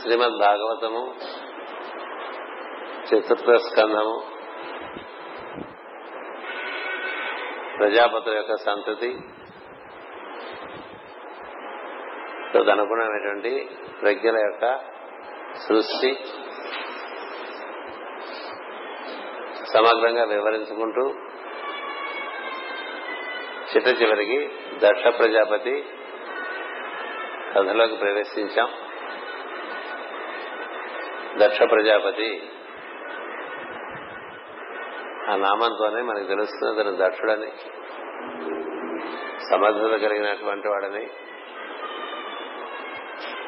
శ్రీమద్ భాగవతము చతుర్థ స్కంధము ప్రజాపతుల యొక్క సంతతి తదనుగుణమైనటువంటి ప్రజ్ఞల యొక్క సృష్టి సమగ్రంగా వివరించుకుంటూ చిట్ట చివరికి దక్ష ప్రజాపతి కథలోకి ప్రవేశించాం. దక్ష ప్రజాపతి ఆ నామంతోనే మనకు తెలుస్తుంది అతను దక్షుడని, సమర్థత కలిగినటువంటి వాడని,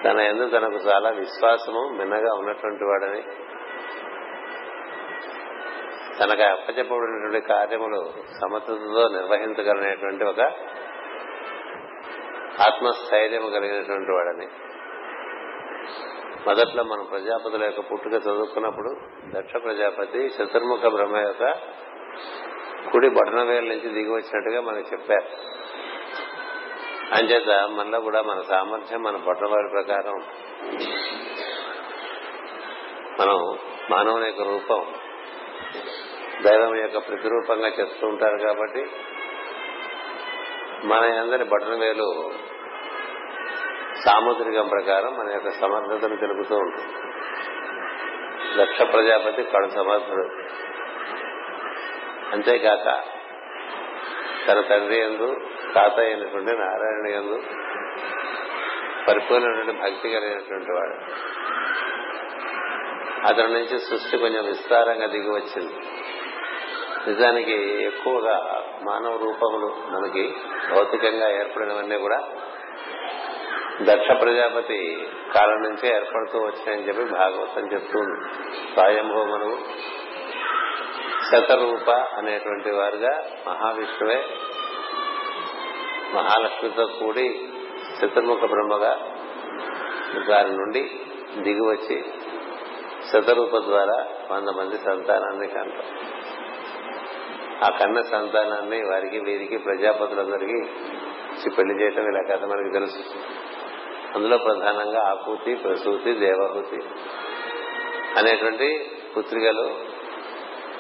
తన యందు తనకు చాలా విశ్వాసము మిన్నగా ఉన్నటువంటి వాడని, తనకు అప్పచెప్పబడినటువంటి కార్యములు సమర్థతతో నిర్వహించగలిగినటువంటి ఒక ఆత్మస్థైర్యము కలిగినటువంటి వాడని. మొదట్లో మనం ప్రజాపతుల యొక్క పుట్టుక చదువుకున్నప్పుడు దక్ష ప్రజాపతి చతుర్ముఖ బ్రహ్మ యొక్క కుడి బొటనవేలు నుంచి దిగి వచ్చినట్టుగా మనకు చెప్పారు. అంచేత మనలో కూడా మన సామర్థ్యం మన బొటనవేలు ప్రకారం మనం మానవుని యొక్క రూపం దైవం యొక్క ప్రతిరూపంగా చేస్తూ ఉంటారు కాబట్టి మన అందరి బొటనవేలు సాముద్రికం ప్రకారం మన యొక్క సమర్థతను తెలుపుతూ ఉంటుంది. దక్ష ప్రజాపతి కడు సమర్థుడు. అంతేకాక తన తండ్రి యందు తాత అయినటువంటి నారాయణుడు యందు పరిపూర్ణమైన భక్తి కలిగినటువంటి వాడు. అతని నుంచి సృష్టి కొంచెం విస్తారంగా దిగి వచ్చింది. నిజానికి ఎక్కువగా మానవ రూపములు మనకి భౌతికంగా ఏర్పడినవన్నీ కూడా దక్ష ప్రజాపతి కాలం నుంచే ఏర్పడుతూ వచ్చాయని చెప్పి భాగవతం చెప్తుంది. స్వయంభూ మనవు శతరూప అనేటువంటి వారుగా మహావిష్ణువే మహాలక్ష్మితో కూడి శతర్ముఖ బ్రహ్మగా వారి నుండి దిగివచ్చి శతరూప ద్వారా 100 మంది సంతానాన్ని కంటారు. ఆ కన్న సంతానాన్ని వారికి వీరికి ప్రజాపతులందరికీ పెళ్లి చేయటం ఇలా కథ మనకి తెలుసు. అందులో ప్రధానంగా ఆహూతి, ప్రసూతి, దేవహూతి అనేటువంటి పుత్రికలు,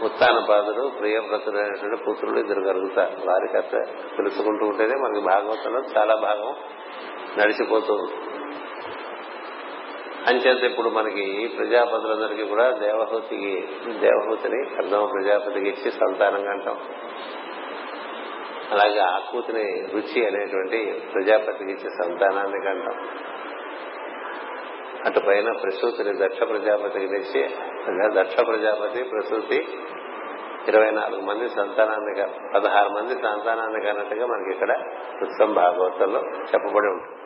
ఉత్తానపాదుడు, ప్రియవ్రతుడు అనేటువంటి పుత్రులు ఇద్దరు కలుగుతారు. వారి కథ తెలుసుకుంటూ ఉంటేనే మనకి భాగవతంలో చాలా భాగం నడిచిపోతూ ఉంటుంది. అంచేత ఇప్పుడు మనకి ప్రజాపతులందరికీ కూడా దేవహూతిని అర్ధమ ప్రజాపతికి ఇచ్చి సంతానంగా అంటాం. అలాగే ఆకూతిని రుచి అనేటువంటి ప్రజాపతికి ఇచ్చే సంతానాన్ని కంటాం. అటు పైన ప్రసూతిని దక్ష ప్రజాపతికి తెచ్చి దక్ష ప్రజాపతి ప్రసూతి 24 మంది సంతానాన్ని 16 మంది సంతానాన్ని కన్నట్టుగా మనకి ఇక్కడ కృష్ణ భాగవతంలో చెప్పబడి ఉంటుంది.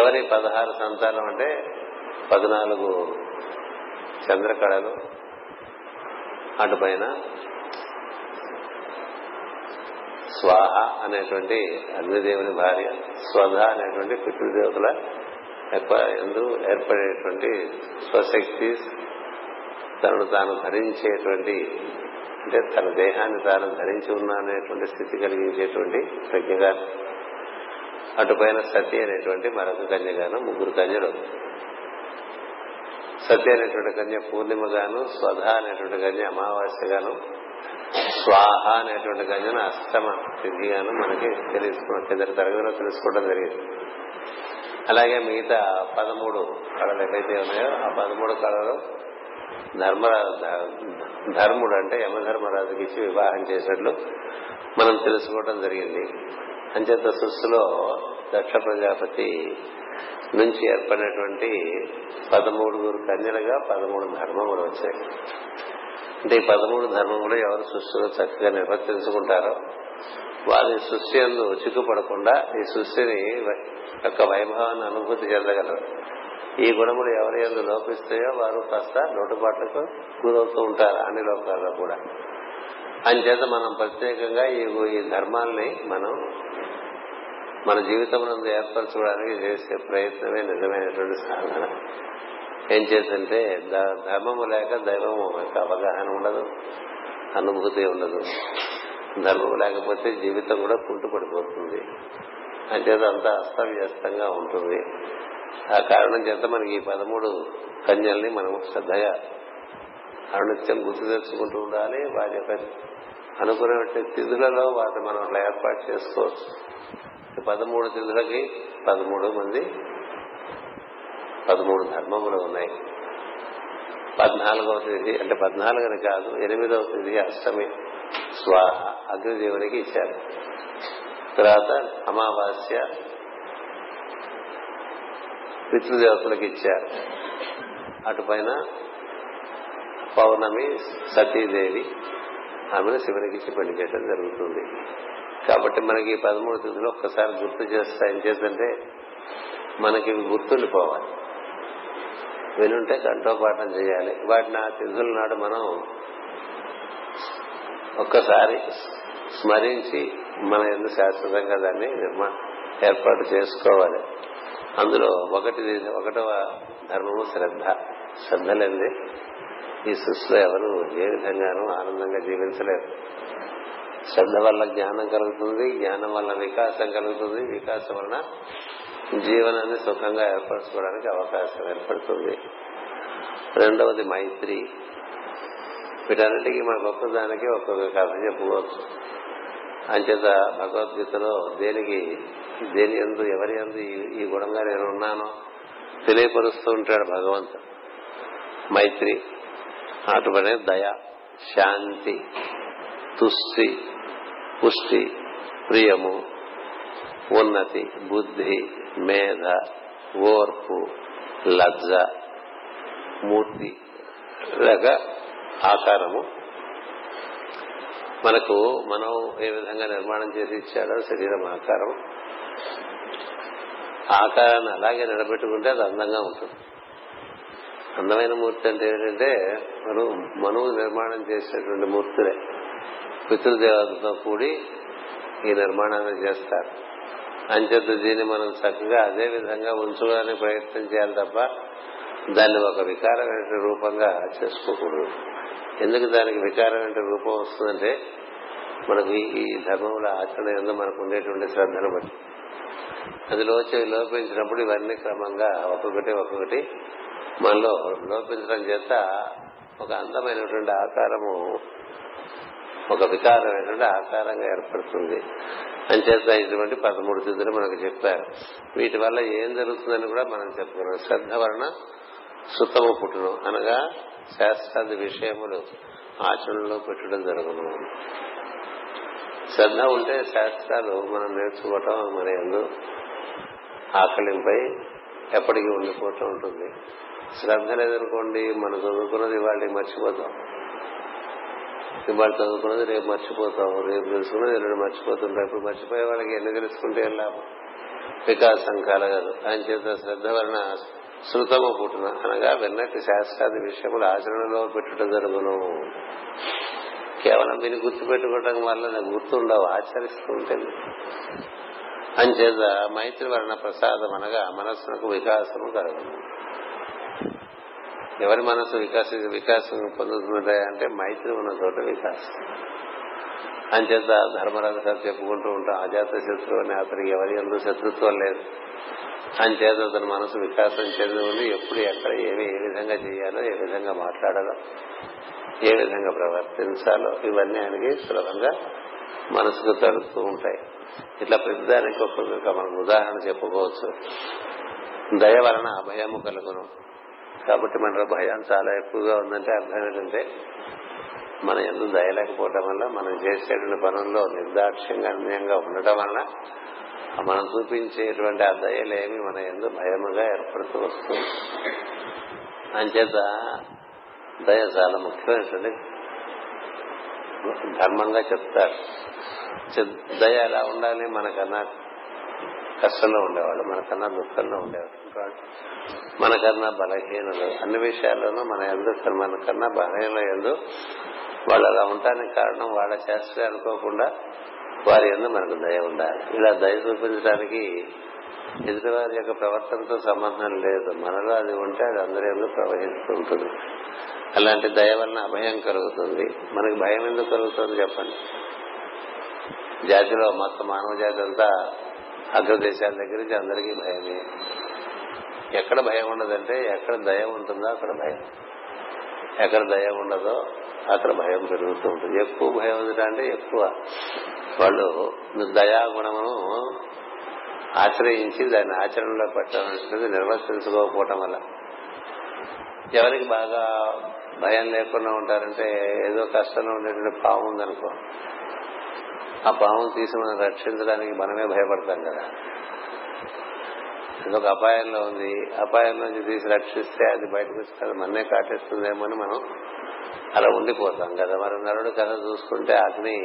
ఎవరి 16 సంతానం అంటే 14 చంద్రకళలు, అటు పైన స్వాహ అనేటువంటి అగ్నిదేవుని భార్య, స్వధ అనేటువంటి పితృదేవతల ఎందు ఏర్పడేటువంటి స్వశక్తి, తనను తాను ధరించేటువంటి అంటే తన దేహాన్ని తాను ధరించి ఉన్నా అనేటువంటి స్థితి కలిగించేటువంటి ప్రజ్ఞగాను, అటుపైన సతి అనేటువంటి మరొక కన్యగాను, 3 కన్యలు. సతి అనేటువంటి కన్య పూర్ణిమగాను, స్వధ అనేటువంటి కన్య అమావాస్యగాను, స్వాహ అనేటువంటి గంజన అష్టమ తిథిగాను మనకి తెలుసుకున్నట్టు తరగతిలో తెలుసుకోవడం జరిగింది. అలాగే మిగతా 13 కళలు ఏవైతే ఉన్నాయో ఆ 13 కళలు ధర్ముడు అంటే యమధర్మరాజుకి ఇచ్చి వివాహం చేసినట్లు మనం తెలుసుకోవడం జరిగింది. అంచేత సృష్టిలో దక్ష ప్రజాపతి నుంచి ఏర్పడినటువంటి 13 కన్యలుగా 13 ధర్మములు వచ్చాయి. అంటే ఈ 13 ధర్మములు ఎవరు సృష్టిలో చక్కగా నిర్వర్తించుకుంటారో వారి సృష్టి అందు చిక్కుపడకుండా ఈ సృష్టిని యొక్క వైభవాన్ని అనుభూతి చెందగలరు. ఈ గుణములు ఎవరి యందు లోపిస్తాయో వారు కాస్త లోటుపాట్లకు గురవుతూ ఉంటారు అన్ని లోకాల్లో కూడా. అందుచేత మనం ప్రత్యేకంగా ఈ ధర్మాల్ని మనం మన జీవితంలో ఏర్పరచుకోవడానికి చేసే ప్రయత్నమే నిజమైనటువంటి సాధన. ఏం చేస్తుంటే ధర్మము లేక దైవము యొక్క అవగాహన ఉండదు, అనుభూతి ఉండదు. ధర్మము లేకపోతే జీవితం కూడా కుంటుపడిపోతుంది. అంచేత అంతా అస్తవ్యస్తంగా ఉంటుంది. ఆ కారణం చేత మనకి 13 కన్యల్ని మనం శ్రద్ధగా అనునిత్యం గుర్తు తెచ్చుకుంటూ ఉండాలి. వారి యొక్క అనుకునే తిథులలో వారిని మనం అట్లా ఏర్పాటు చేసుకోవచ్చు. 13 తిథులకి 13 మంది, 13 ధర్మములు ఉన్నాయి. 14వ తేదీ అంటే 14 కాదు, 8వ తేదీ అష్టమి స్వాహ అగ్నిదేవునికి ఇచ్చారు. తర్వాత అమావాస్య పితృదేవతలకు ఇచ్చారు. అటుపైన పౌర్ణమి సతీదేవి, ఆమెను శివునికి ఇచ్చి పెళ్లి చేయడం జరుగుతుంది. కాబట్టి మనకి 13 తిథులు ఒక్కసారి గుర్తు చేస్తాయి. చేస్తుంటే మనకి గుర్తుండిపోవాలి, వెనుంటే కంఠోపాఠం చేయాలి. వాటిని ఆ తిథుల నాడు మనం ఒక్కసారి స్మరించి మన ఎందు శాశ్వతంగా దాన్ని ఏర్పాటు చేసుకోవాలి. అందులో ఒకటవ ధర్మము శ్రద్ధ. శ్రద్ధ లేనిది ఈ సృష్టిలో ఎవరు ఏ విధంగానూ ఆనందంగా జీవించలేరు. శ్రద్ధ వల్ల జ్ఞానం కలుగుతుంది, జ్ఞానం వల్ల వికాసం కలుగుతుంది, వికాసం వలన జీవనాన్ని సుఖంగా ఏర్పరచుకోవడానికి అవకాశం ఏర్పడుతుంది. 2వది మైత్రి. వీటన్నిటికీ మన గొప్పదానికి ఒక్కొక్క కథ చెప్పుకోవచ్చు. అంచేత భగవద్గీతలో దేని యందు ఎవరి యందు ఈ గుణంగా నేను ఉన్నానో తెలియపరుస్తూ ఉంటాడు భగవంతుడు. మైత్రి, అటుపడే దయ, శాంతి, తుష్టి, పుష్టి, ప్రియము, ఉన్నతి, బుద్ధి, మేధ, ఓర్పు, లజ్జ, మూర్తి లాగా ఆకారము మనకు మనం ఏ విధంగా నిర్మాణం చేసి ఇచ్చాడో శరీరం ఆకారం, ఆకారాన్ని అలాగే నిలబెట్టుకుంటే అది అందంగా ఉంటుంది. అందమైన మూర్తి అంటే ఏంటంటే మనువు నిర్మాణం చేసేటువంటి మూర్తులే పితృదేవతతో కూడి ఈ నిర్మాణాన్ని చేస్తారు. అంచేత దీన్ని మనం చక్కగా అదే విధంగా ఉంచుకోవాలని ప్రయత్నం చేయాలి తప్ప దాన్ని ఒక వికారమైన రూపంగా చేసుకోకూడదు. ఎందుకు దానికి వికారమైన రూపం వస్తుందంటే మనకు ఈ ధర్మముల ఆచరణ యందు మనకు ఉండేటువంటి శ్రద్ధను బట్టి. అది లోపించినప్పుడు ఇవన్నీ క్రమంగా ఒక్కొక్కటి మనలో లోపించడం చేత ఒక అందమైనటువంటి ఆకారము, ఒక వికారమైనటువంటి ఆకారంగా ఏర్పడుతుంది. అంచేత ఇటువంటి 13 తిథులు మనకు చెప్పారు. వీటి వల్ల ఏం జరుగుతుందని కూడా మనం చెప్పుకున్నాం. శ్రద్ధ వలన సుతము పుట్టును, అనగా శాస్త్రాది విషయములు ఆచరణలో పెట్టడం జరుగును. శ్రద్ధ ఉంటే శాస్త్రాలు మనం నేర్చుకోవటం మన యందు ఆకలింపై ఎప్పటికీ ఉండిపోవటం ఉంటుంది. శ్రద్ధ లేదనుకోండి, మనం చదువుకున్నది ఇవాళ మర్చిపోతాం, ఇవాళ చదువుకున్నది రేపు మర్చిపోతాం, రేపు తెలుసుకున్నది ఎల్లుండి మర్చిపోతుంటాం. ఇప్పుడు మర్చిపోయే వాళ్ళకి ఎన్ని తెలుసుకుంటే ఏం లాభం, వికాసం కలగదు. ఆయన చేత శ్రద్ధ వలన శృతము పుట్టున, అనగా విన్నట్టు శాస్త్రాది విషయములు ఆచరణలో పెట్టడం జరుగును. కేవలం దీన్ని గుర్తుపెట్టుకోవడం వల్ల గుర్తుండవు, ఆచరిస్తూ ఉంటుంది. అంచేత మైత్రి వలన ప్రసాదం, అనగా మనస్సునకు వికాసము కలుగును. ఎవరి మనస్సు వికాసం పొందుతుందంటే మైత్రి ఉన్న చోట వికాసం. అంచేత ధర్మరాజు గారు చెప్పుకుంటూ ఉంటాం, అజాత శత్రువు అని, అతనికి ఎవరి ఎందు శత్రుత్వం లేదు. అంచేత అతని మనసు వికాసం చెంది ఉంది. ఎప్పుడు ఎక్కడ ఏమి ఏ విధంగా చేయాలో, ఏ విధంగా మాట్లాడాలో, ఏ విధంగా ప్రవర్తించాలో ఇవన్నీ ఆయనకి సులభంగా మనసుకు తడుతూ ఉంటాయి. ఇట్లా ప్రతిదానికి ఒక్కొక్క మనకు ఉదాహరణ చెప్పుకోవచ్చు. దయ వలన అభయము కలుగును. కాబట్టి మనలో భయం చాలా ఎక్కువగా ఉందంటే అర్థం ఏంటంటే మనం ఎందు దయ లేకపోవటం వల్ల మనం చేసేటువంటి పనుల్లో నిర్దాక్ష్యంగా అన్యంగా ఉండటం వలన మనం చూపించేటువంటి ఆ దయలేమి మన ఎందు భయముగా ఏర్పడుతూ వస్తుంది. అంచేత దయ చాలా ముఖ్యమైనటువంటి ధర్మంగా చెప్తారు. దయ ఎలా ఉండాలి, మనకన్నా కష్టంలో ఉండేవాళ్ళు, మనకన్నా దుఃఖంలో ఉండేవాళ్ళు, మనకన్నా బలహీనులు, అన్ని విషయాల్లోనూ మనకన్నా బలహీన ఎందు వాళ్ళు అలా ఉండటానికి కారణం వాళ్ళ శాస్త్రే అనుకోకుండా వారి యందు మనకు దయ ఉండాలి. ఇలా దయ చూపించడానికి ఎదుటివారి యొక్క ప్రవర్తనతో సంబంధం లేదు, మనలో అది ఉంటే అది అందరి యందు ప్రవహిస్తూ ఉంటుంది. అలాంటి దయ వలన అభయం కలుగుతుంది. మనకి భయం ఎందుకు కలుగుతుంది చెప్పండి? జాతిలో మొత్తం మానవ జాతి అంతా అగ్రదేశాల దగ్గర నుంచి అందరికీ భయమే. ఎక్కడ భయం ఉండదంటే ఎక్కడ దయ ఉంటుందో అక్కడ భయం, ఎక్కడ దయ ఉండదో అక్కడ భయం పెరుగుతూ ఉంటుంది. ఎక్కువ భయం ఉందంటే ఎక్కువ వాళ్ళు దయాగుణమును ఆశ్రయించి దాన్ని ఆచరణలో పెట్టాలనేది నిర్వర్తించుకోకపోవటం వల్ల. ఎవరికి బాగా భయం లేకుండా ఉంటారంటే ఏదో కష్టంలో ఉండేటువంటి పాము ఉందనుకో, ఆ పామును తీసి మనం రక్షించడానికి మనమే భయపడతాం కదా. అదొక అపాయంలో ఉంది, అపాయం నుంచి తీసి రక్షిస్తే అది బయటకు వస్తుంది, మనమే కాటేస్తుందేమో అని మనం అలా ఉండిపోతాం కదా. మరి నరుడు కథ చూసుకుంటే అగ్ని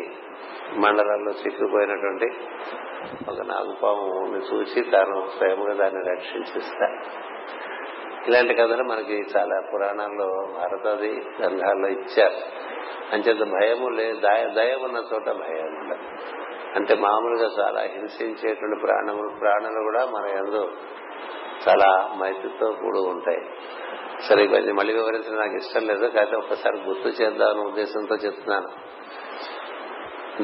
మండలాల్లో చిక్కుపోయినటువంటి ఒక నాగుపాముని చూసి తాను స్వయంగా దాన్ని రక్షించిస్తాడు. ఇలాంటి కథలు మనకి చాలా పురాణాల్లో భారతాది గ్రంథాల్లో ఇచ్చారు. అంచేత భయము లే, దయం ఉన్న చోట భయం ఉండదు. అంటే మామూలుగా చాలా హింసించేటువంటి ప్రాణులు కూడా మన యందు చాలా మైత్రితో కూడి ఉంటాయి. సరే, ఇవన్నీ మళ్ళీ వివరించడం నాకు ఇష్టం లేదు, కాకపోతే ఒక్కసారి గుర్తు చేద్దామనే ఉద్దేశంతో చెప్తున్నాను.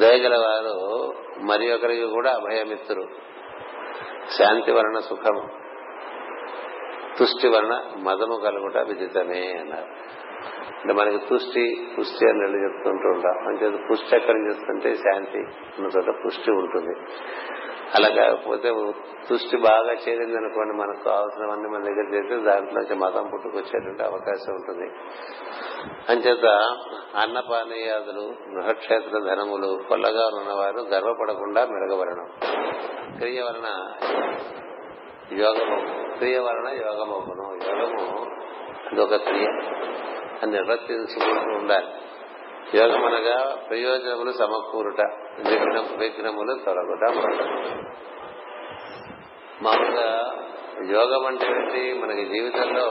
దయగల వారు మరి ఒకరికి కూడా అభయమిత్తురు, శాంతి వలన సుఖము తుష్టి వలన మదము కలుగుట విదితమే అన్నారు. అంటే మనకి తుష్టి పుష్టి అని వెళ్ళి చెప్తుంటూ ఉంటాం. అంటే పుష్టి ఎక్కడ చేస్తుంటే శాంతి ఉన్న చోట పుష్టి ఉంటుంది. అలా కాకపోతే తుష్టి బాగా చేరింది అనుకోండి, మనకు కావాల్సినవన్నీ మన దగ్గర చేస్తే దాంట్లోంచి మతం పుట్టుకొచ్చేటువంటి అవకాశం ఉంటుంది. అంచేత అన్నపానీయాదులు గృహక్షేత్ర ధనములు పొల్లగా ఉన్నవారు గర్వపడకుండా మెరగవరణం, క్రియ వలన యోగమవును. యోగము అదొక క్రియ అని నిర్వర్తించుకుంటూ ఉండాలి. యోగం అనగా ప్రయోజనములు సమకూరుట, విఘ్నములు తొలగుట. మామూలుగా యోగం అంటే మనకి జీవితంలో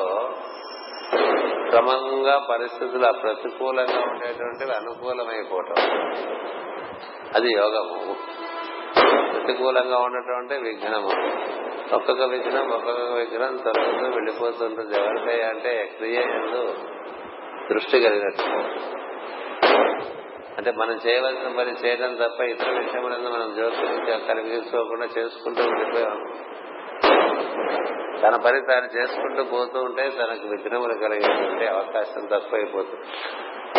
క్రమంగా పరిస్థితులు ప్రతికూలంగా ఉండేటువంటివి అనుకూలమైపోవటం, అది యోగము. ప్రతికూలంగా ఉండటం అంటే విఘ్నము. ఒక్కొక్క విఘ్నం తొలగుతూ వెళ్లిపోతుంటుంది. ఎవరిపై అంటే క్రియ ఎందు దృష్టి కలిగినట్టు. అంటే మనం చేయవలసిన పని చేయడం తప్ప ఇతర విషయంలో మనం జోక్యం కలిగించుకోకుండా చేసుకుంటూ ఉండిపోయాం. తన పని తాను చేసుకుంటూ పోతూ ఉంటే తనకు విఘ్నములు కలిగేటువంటి అవకాశం తక్కువైపోతుంది.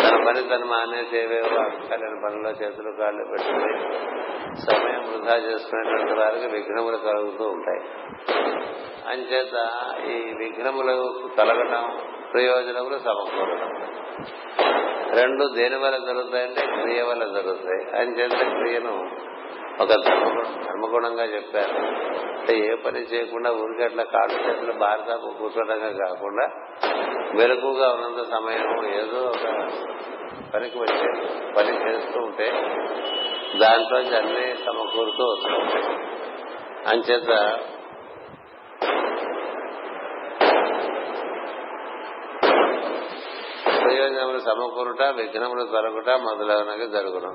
తన పని తను మానేసేవేవో అక్కలేని పనిలో చేతులు కాళ్ళు పెట్టుకుని సమయం వృధా చేసుకునేటువంటి వారికి విఘ్నములు కలుగుతూ ఉంటాయి. అంచేత ఈ విఘ్నములు కలగడం, ప్రయోజనములు సమకూరడం రెండు దేని వల్ల జరుగుతాయంటే క్రియ వల్ల జరుగుతాయి. అంచేత క్రియను ఒక ధర్మగుణంగా చెప్పారు. అంటే ఏ పని చేయకుండా ఊరికి అట్లా కాళ్ళు చేతులు బారదాపు కూర్చోడంగా కాకుండా మెలకుగా ఉన్నంత సమయం ఏదో ఒక పనికి వచ్చే పని చేస్తూ ఉంటే దాంట్లోంచి అన్ని సమకూరుతూ వస్తూ ఉంటాయి. అంచేత ప్రయోజనములు సమకూరుట, విఘ్నములు తొలగుట మొదలైనవి జరుగును.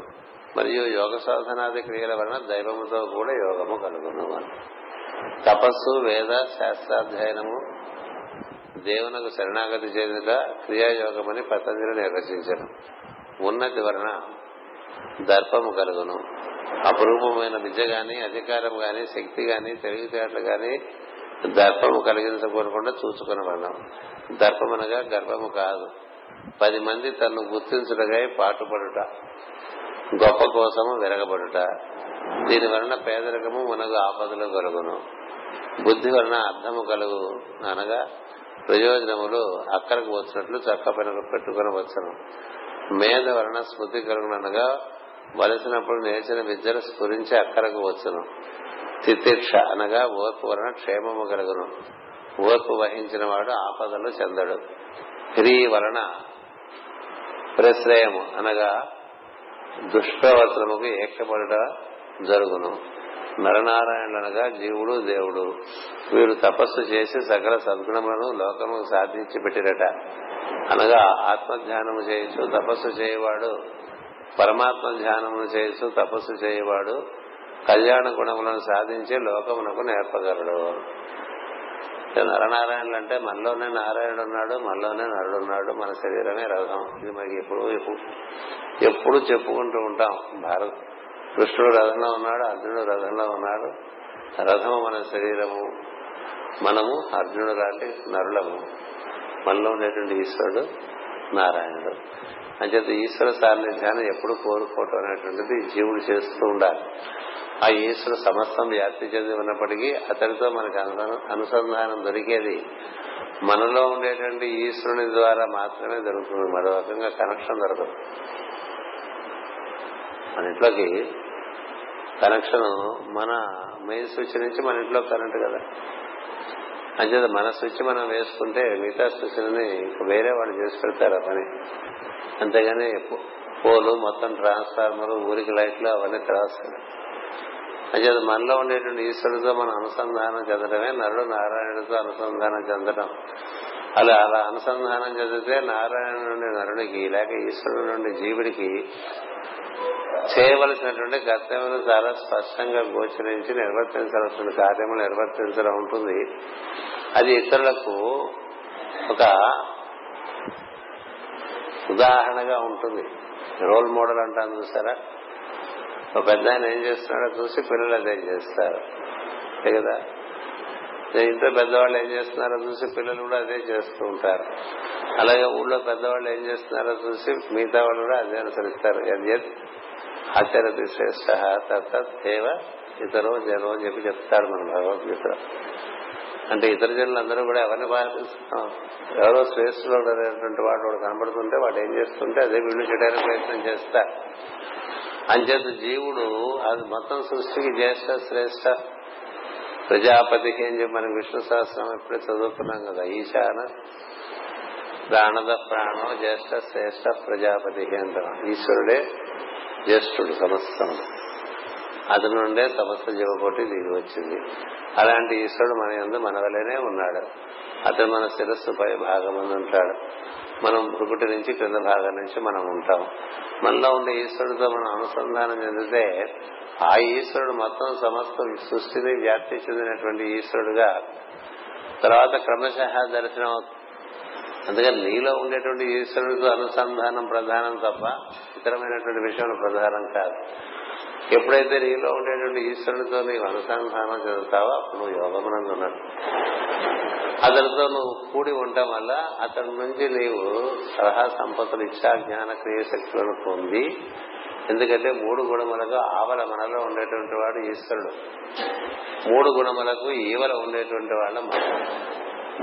మరియు యోగ సాధనాది క్రియల వలన దైవముతో కూడా యోగము కలుగును. తపస్సు, వేద శాస్త్రాధ్యయనము, దేవునకు శరణాగతి చెందుట క్రియాయోగమని పతంజలి నిర్వచించను. ఉన్నతి వలన దర్పము కలుగును. అపురూపమైన విద్య గాని, అధికారం గాని, శక్తి గాని, తెలివితేటలు గాని దర్పము కలిగించకుండా చూసుకునబడడం. దర్పమనగా గర్వము కాదు. 10 మంది తను గుర్తించుటకై పాటుపడుట, గొప్ప కోసము వెరగబడుట. దీని వలన పేదరికము మునగు ఆపదలు కలుగును. బుద్ధి వలన అర్థము కలుగు, అనగా ప్రయోజనములు అక్కరకు వచ్చినట్లు చక్క పెట్టుకుని వచ్చను. మేధ వలన స్మృతి కలుగును, అనగా వలసినప్పుడు నేర్చిన విద్యను స్ఫురించి అక్కరకు వచ్చును. తితిక్ష అనగా ఓర్పు వలన క్షేమము కలుగును. ఓర్పు వహించిన వాడు ఆపదలు చెందడు. హ్రీయ వలన ప్రశ్రయము, అనగా దుష్ప్రవర్తనకు ఏకపడుట జరుగును. నరనారాయణుడు అనగా జీవుడు, దేవుడు. వీరు తపస్సు చేసి సకల సద్గుణములను లోకము సాధించి పెట్టిరట, అనగా ఆత్మధ్యానము చేయొచ్చు తపస్సు చేయవాడు, పరమాత్మ ధ్యానమును చేయొచ్చు తపస్సు చేయవాడు, కళ్యాణ గుణములను సాధించి లోకమునకు నేర్పగలడు. నరనారాయణులు అంటే మనలోనే నారాయణుడు ఉన్నాడు, మనలోనే నరుడు ఉన్నాడు, మన శరీరమే రథం. ఇది మనకి ఎప్పుడు చెప్పుకుంటూ ఉంటాం. కృష్ణుడు రథంలో ఉన్నాడు, అర్జునుడు రథంలో ఉన్నాడు. రథము మన శరీరము, మనము అర్జునుడు లాంటి నరులము, మనలో ఉండేటువంటి ఈశ్వరుడు నారాయణుడు. అంచేత ఈశ్వర సాన్నిధ్యాన్ని ఎప్పుడు కోరుకోవటం అనేటువంటిది జీవుడు చేస్తూ ఉండాలి. ఆ ఈశ్వరు సమస్తం వ్యాప్తి చెంది ఉన్నప్పటికీ అతడితో మనకు అనుసంధానం దొరికేది మనలో ఉండేటువంటి ఈశ్వరుని ద్వారా మాత్రమే దొరుకుతుంది. మరో రకంగా కనెక్షన్ దొరకదు. మన ఇంట్లోకి కనెక్షన్ మన మెయిన్ స్విచ్ నుంచి మన ఇంట్లో కరెంట్ కదా. అంచేత మన స్విచ్ మనం వేసుకుంటే మిగతా స్విచ్ని వేరే వాళ్ళు చేసి పెడతారు ఆ పని. అంతేగాని పోలు మొత్తం ట్రాన్స్ఫార్మర్ ఊరికి లైట్లు అవన్నీ తెరాస్తాయి. అంచేత మనలో ఉండేటువంటి ఈశ్వరుడితో మనం అనుసంధానం చెందడమే నరుడు నారాయణుడితో అనుసంధానం చెందడం. అలా అనుసంధానం చెందితే నారాయణుడి నుండి నరుడికి లేక ఈశ్వరుడి నుండి జీవుడికి చేయవలసినటువంటి కర్తవ్యం చాలా స్పష్టంగా గోచరించి నిర్వర్తించాల్సిన కార్యము నిర్వర్తించడం ఉంటుంది. అది ఇతరులకు ఒక ఉదాహరణగా ఉంటుంది, రోల్ మోడల్ అంటాను చూసారా. ఒక పెద్ద ఆయన ఏం చేస్తున్నాడో చూసి పిల్లలు అదే చేస్తారు కదా. ఇంట్లో పెద్దవాళ్ళు ఏం చేస్తున్నారో చూసి పిల్లలు కూడా అదే చేస్తూ ఉంటారు. అలాగే ఊళ్ళో పెద్దవాళ్ళు ఏం చేస్తున్నారో చూసి మిగతా వాళ్ళు కూడా అదే అనుసరిస్తారు. ఆచరతి శ్రేష్ఠ తేవ ఇతరో జనం అని చెప్పి చెప్తాడు మన భగవద్గీత. అంటే ఇతర జనులందరూ కూడా ఎవరిని భావిస్తున్నాం, ఎవరో శ్రేష్ఠులు అనేటువంటి వాడు కనబడుతుంటే వాడు ఏం చేస్తుంటే అదే వీళ్ళు చేయడానికి ప్రయత్నం చేస్తారు. అంచేత జీవుడు అది మొత్తం సృష్టికి జ్యేష్ఠ శ్రేష్ఠ ప్రజాపతికి అని చెప్పి మనకి విష్ణు సహస్రం ఎప్పుడే చదువుకున్నాం కదా. ఈశాన ప్రాణద ప్రాణం జ్యేష్ఠ శ్రేష్ఠ ప్రజాపతికి అంటాం. ఈశ్వరుడే జ్యేష్ఠుడు సమస్తం, అతని నుండే సమస్త జీవకోటి దిగి వచ్చింది. అలాంటి ఈశ్వరుడు మన యందు మనవలనే ఉన్నాడు. అతను మన శిరస్సు పై భాగం ఉంటాడు, మనం పురుకుటి నుంచి క్రింద భాగం నుంచి మనం ఉంటాం. మనలో ఉండే ఈశ్వరుడితో మనం అనుసంధానం చెందితే ఆ ఈశ్వరుడు మొత్తం సమస్త సృష్టిని వ్యాప్తి చెందినటువంటి ఈశ్వరుడుగా తర్వాత క్రమశః దర్శనం అవుతుంది. అందుకని నీలో ఉండేటువంటి ఈశ్వరుడితో అనుసంధానం ప్రధానం తప్ప ఇతరమైనటువంటి విషయం ప్రధానం కాదు. ఎప్పుడైతే నీలో ఉండేటువంటి ఈశ్వరుడితో నీవు అనుసంధానం చెందుతావో అప్పుడు నువ్వు యోగమునందు ఉన్నావు. అతడితో నువ్వు కూడి ఉండటం వల్ల అతడి నుంచి నీవు సలహా సంపత్తులు ఇచ్చా జ్ఞాన క్రియశక్తులను పొంది, ఎందుకంటే మూడు గుణములకు ఆవల మనలో ఉండేటువంటి వాడు ఈశ్వరుడు, మూడు గుణములకు ఈవల ఉండేటువంటి వాళ్ళ మనం.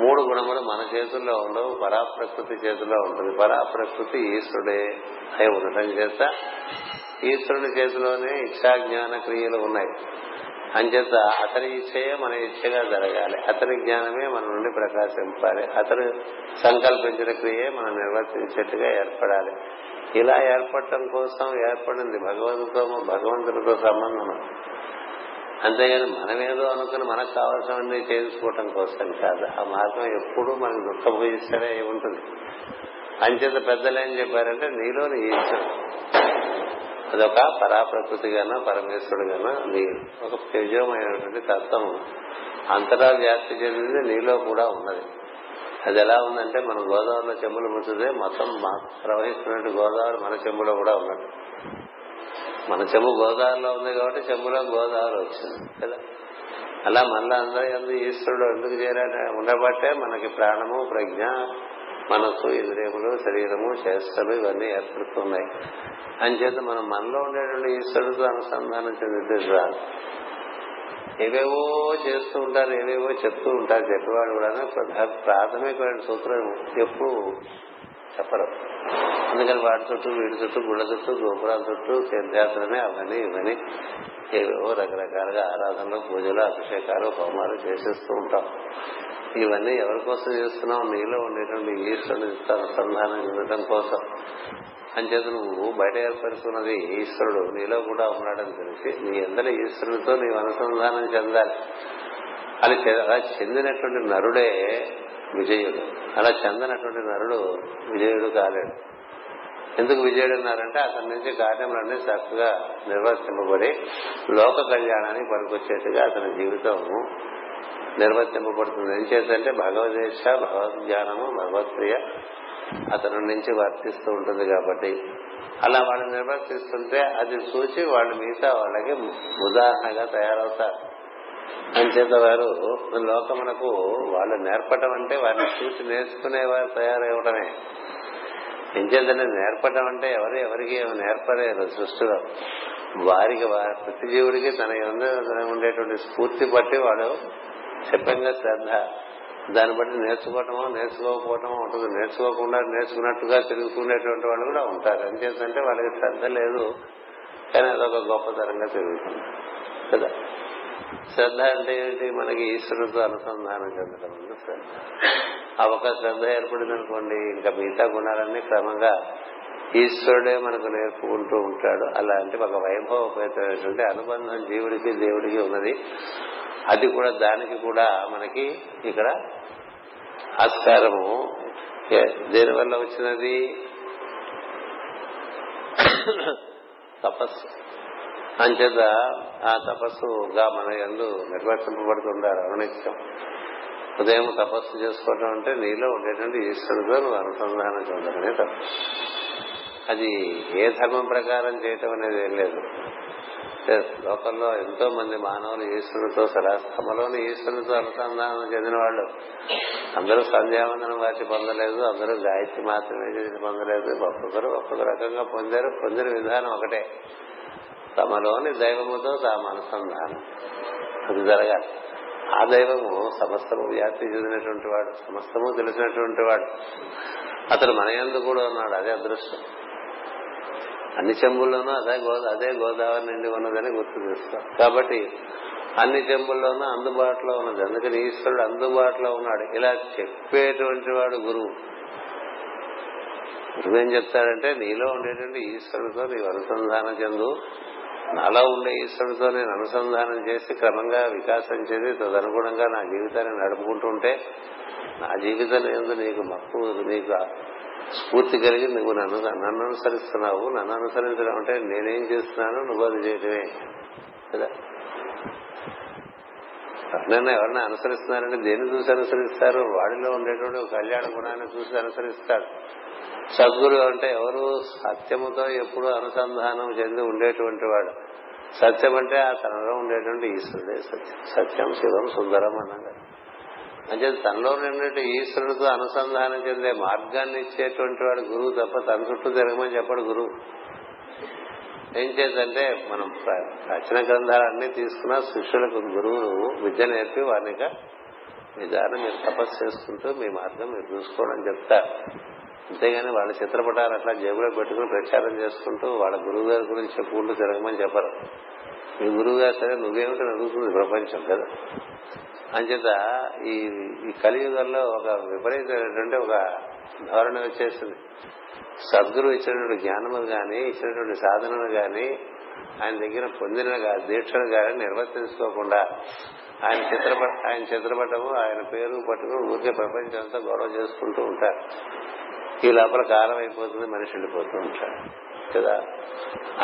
మూడు గుణములు మన చేతుల్లో ఉండవు, పరాప్రకృతి చేతుల్లో ఉంటుంది. పరాప్రకృతి ఈశ్వరుడే అయి ఉండటం చేత ఈశ్వరుని చేతిలోనే ఇచ్చా జ్ఞాన క్రియలు ఉన్నాయి. అంచేత అతని ఇచ్చయే మన ఇచ్చగా జరగాలి, అతని జ్ఞానమే మన నుండి ప్రకాశింపాలి, అతను సంకల్పించిన క్రియే మనం నిర్వర్తించేట్టుగా ఏర్పడాలి. ఇలా ఏర్పడటం కోసం ఏర్పడింది భగవంతుడితో సంబంధం. అంతేగాని మనమేదో అనుకుని మనకు కావాల్సినవన్నీ చేసుకోవటం కోసం కాదు. ఆ మార్గం ఎప్పుడూ మనకు దుఃఖభూయిస్తూనే ఉంటుంది. అంచేత పెద్దలు ఏం చెప్పారంటే నీలోని ఈశ్వరుడు అదొక పరాప్రకృతిగానో పరమేశ్వరుడుగానో నీ ఒక తేజోమైనటువంటి తత్వము అంతటా వ్యాప్తి చెందింది, నీలో కూడా ఉన్నది. అది ఎలా ఉందంటే మనం గోదావరిలో చెంబులు ముట్టితే మొత్తం ప్రవహిస్తున్నట్టు గోదావరి మన చెంబులో కూడా ఉన్నట్టు. మన చెంబు గోదావరిలో ఉంది కాబట్టి చెంబులో గోదావరి వచ్చింది కదా. అలా మనలో అందరూ ఈశ్వరుడు ఎందుకు చేరాడు ఉండబట్టే మనకి ప్రాణము, ప్రజ్ఞ, మనసు, ఇంద్రియములు, శరీరము, చేష్టలు ఇవన్నీ ఏర్పడుతున్నాయి. అంచేత మనం మనలో ఉండేటువంటి ఈశ్వరుడితో అనుసంధానం చెందితే చాలు. ఏవేవో చేస్తూ ఉంటారు, ఏవేవో చెప్తూ ఉంటారు చెప్పేవాడు కూడా ప్రాథమికమైన సూత్రం ఎప్పుడు చెప్పరు. అందుకని వాడి చుట్టూ, వీడి చుట్టూ, గుళ్ళ చుట్టూ, గోపురాల చుట్టూ, తీర్థయాత్రనే అవన్నీ ఇవన్నీ ఏవేవో రకరకాలుగా ఆరాధనలు, పూజలు, అభిషేకాలు, హోమాలు చేసేస్తూ ఉంటాం. ఇవన్నీ ఎవరి కోసం చేస్తున్నావు? నీలో ఉండేటువంటి ఈశ్వరుని అనుసంధానం చెందడం కోసం. అంచేత నువ్వు బయట ఏర్పరుచుకున్నది ఈశ్వరుడు నీలో కూడా ఉన్నాడని తెలిసి నీ అందరి ఈశ్వరుడితో నీవు అనుసంధానం చెందాలి. అది అలా చెందినటువంటి నరుడే విజయుడు. అలా చెందినటువంటి నరుడు విజయుడు కాలేడు. ఎందుకు విజయుడు అన్నారంటే అతని నుంచి కార్యములన్నీ చక్కగా నిర్వర్తింపబడి లోక కళ్యాణానికి పనికొచ్చేట్టుగా అతని జీవితం నిర్వర్తింపబడుతుంది. ఏం చేద్దంటే భగవద్గీత, భగవద్జ్ఞానము, భగవద్ప్రియ అతని నుంచి వర్తిస్తూ ఉంటుంది కాబట్టి అలా వాళ్ళు నిర్వర్తిస్తుంటే అది చూసి వాళ్ళు మిగతా వాళ్ళకి ఉదాహరణగా తయారవుతారు. అంచేత వారు లోకమునకు వాళ్ళు నేర్పటం అంటే వారిని చూసి నేర్చుకునేవారు తయారవడమే. ఎంచేతంటే నేర్పడం అంటే ఎవరు ఎవరికి నేర్పలేరు సృష్టిలో. వారికి ప్రతి జీవుడికి తన ఉండేటువంటి స్ఫూర్తి బట్టి వాడు చెప్పంగా శ్రద్ధ దాన్ని బట్టి నేర్చుకోవటమో నేర్చుకోకపోవటమో ఉంటుంది. నేర్చుకోకుండా నేర్చుకున్నట్టుగా తిరుగుకునేటువంటి వాళ్ళు కూడా ఉంటారు. ఎంచేతంటే వాళ్ళకి శ్రద్ధ లేదు కానీ అదొక గొప్పతనంగా తిరుగుతుంది కదా. శ్రద్ధ అంటే ఏంటి? మనకి ఈశ్వరుడితో అనుసంధానం చెందడం శ్రద్ధ. ఆ ఒక శ్రద్ధ ఏర్పడింది అనుకోండి, ఇంకా మిగతా గుణాలన్నీ క్రమంగా ఈశ్వరుడే మనకు నేర్పుకుంటూ ఉంటాడు. అలాంటి ఒక వైభవపేతమైనటువంటి అనుబంధం జీవుడికి దేవుడికి ఉన్నది. అది కూడా దానికి కూడా మనకి ఇక్కడ ఆస్కారము దేనివల్ల వచ్చినది? తపస్సు. అంచేత ఆ తపస్సుగా మన యందు నిర్వర్తింపబడుతుంటారు అనునిత్యం. ఉదయం తపస్సు చేసుకోవడం అంటే నీలో ఉండేటువంటి ఈశ్వరుడితో నువ్వు అనుసంధానం చెందడమే తపస్సు. అది ఏ ధర్మం ప్రకారం చేయటం అనేది ఏం లేదు. లోకంలో ఎంతో మంది మానవులు ఈశ్వరుడితో సరాస్తమలోని ఈశ్వరుడితో అనుసంధానం చెందిన వాళ్ళు. అందరూ సంధ్యావందనం వాటి పొందలేదు, అందరూ గాయత్రి మాత్రమే పొందలేదు. ఒక్కొక్కరు ఒక్కొక్క రకంగా పొందారు. పొందిన విధానం ఒకటే, తమలోని దైవముతో తాము అనుసంధానం. అది జరగాలి. ఆ దైవము సమస్తము వ్యాప్తి చెందినటువంటి వాడు, సమస్తము తెలిసినటువంటి వాడు. అతను మన యందు కూడా ఉన్నాడు. అదే అదృష్టం. అన్ని చెంబుల్లోనూ అదే గోదావరి నిండి ఉన్నదని గుర్తు చేస్తాం. కాబట్టి అన్ని చెంబుల్లోనూ అందుబాటులో ఉన్నది. అందుకని ఈశ్వరుడు అందుబాటులో ఉన్నాడు. ఇలా చెప్పేటువంటి వాడు గురువు. గురువేం చెప్తాడంటే, నీలో ఉండేటువంటి ఈశ్వరుడితో నీవు అనుసంధానం చెందు, నాలో ఉండే ఈశ్వరుడితో నేను అనుసంధానం చేసి క్రమంగా వికాసం చేసి తదనుగుణంగా నా జీవితాన్ని నడుపుకుంటుంటే నా జీవితం యందు నీకు మక్కువ, నీకు స్ఫూర్తి కలిగి నువ్వు నన్ను అనుసరిస్తున్నావు. నన్ను అనుసరించడం అంటే నేనేం చేస్తున్నాను నువ్వు అది చేయటమే కదా. ఎవరినైనా ఎవరిని అనుసరిస్తున్నారంటే దేన్ని చూసి అనుసరిస్తారు? వాడిలో ఉండేటువంటి కళ్యాణ గుణాన్ని చూసి అనుసరిస్తాడు. సద్గురు అంటే ఎవరు? సత్యముతో ఎప్పుడు అనుసంధానం చెంది ఉండేటువంటి వాడు. సత్యం అంటే ఆ తనలో ఉండేటువంటి ఈశ్వరుడే సత్యం. సత్యం శివం సుందరం అన్నది. అంటే తనలో ఉండే ఈశ్వరుడితో అనుసంధానం చెందే మార్గాన్ని ఇచ్చేటువంటి వాడు గురువు తప్ప తన చుట్టూ తిరగమని చెప్పడు గురువు. ఏం చేద్దంటే మనం రచన గ్రంథాలన్నీ తీసుకున్నా శిష్యులకు గురువులు విద్య నేర్పి వారినిగా విధానం మీరు తపస్సు చేసుకుంటూ మీ మార్గం మీరు చూసుకోవడం చెప్తారు. అంతేగాని వాళ్ళ చిత్రపటాలు అట్లా జేబులో పెట్టుకుని ప్రచారం చేసుకుంటూ వాళ్ళ గురువు గారి గురించి చెప్పుకుంటూ తిరగమని చెప్పరు. మీ గురువు గారు సరే నువ్వేమిటని అడుగుతుంది ప్రపంచం కదా. అంచేత ఈ కలియుగంలో ఒక విపరీతమైనటువంటి ఒక ధోరణి వచ్చేసింది. సద్గురు ఇచ్చినటువంటి జ్ఞానము గాని ఇచ్చినటువంటి సాధనలు గాని ఆయన దగ్గర పొందిన దీక్షను గాని నిర్వర్తించుకోకుండా ఆయన చిత్రపటము ఆయన పేరు పట్టుకుని ఊరికే ప్రపంచం అంతా గౌరవం చేసుకుంటూ ఉంటారు. ఈ లోపల కాలం అయిపోతుంది, మనిషి వెళ్ళిపోతూ ఉంటాడు కదా.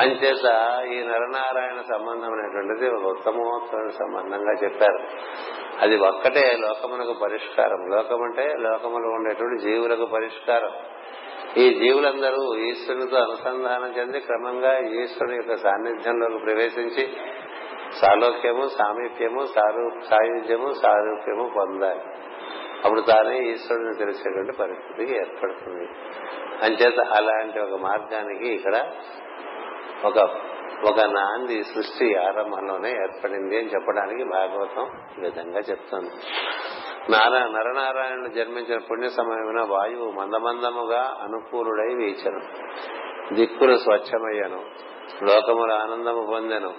అంచేత ఈ నరనారాయణ సంబంధం అనేటువంటిది ఒక ఉత్తమోత్తమైన సంబంధంగా చెప్పారు. అది ఒక్కటే లోకమునకు పరిష్కారం. లోకం అంటే లోకములో ఉండేటువంటి జీవులకు పరిష్కారం. ఈ జీవులందరూ ఈశ్వరునితో అనుసంధానం చెంది క్రమంగా ఈశ్వరుని యొక్క సాన్నిధ్యంలోకి ప్రవేశించి సాలోక్యము సామీప్యము సాయుధ్యము సారూప్యము పొందాలి. అప్పుడు తానే ఈశ్వరుని తెలిసేటువంటి పరిస్థితి ఏర్పడుతుంది. అంచేత అలాంటి ఒక మార్గానికి ఇక్కడ ఒక నాంది సృష్టి ఆరంభంలోనే ఏర్పడింది అని చెప్పడానికి భాగవతం ఈ విధంగా చెప్తుంది. నరనారాయణుడు జన్మించిన పుణ్య సమయమున వాయువు మందమందముగా అనుకూలుడై వీచను. దిక్కులు స్వచ్ఛమయ్యను. లోకములు ఆనందము పొందెను.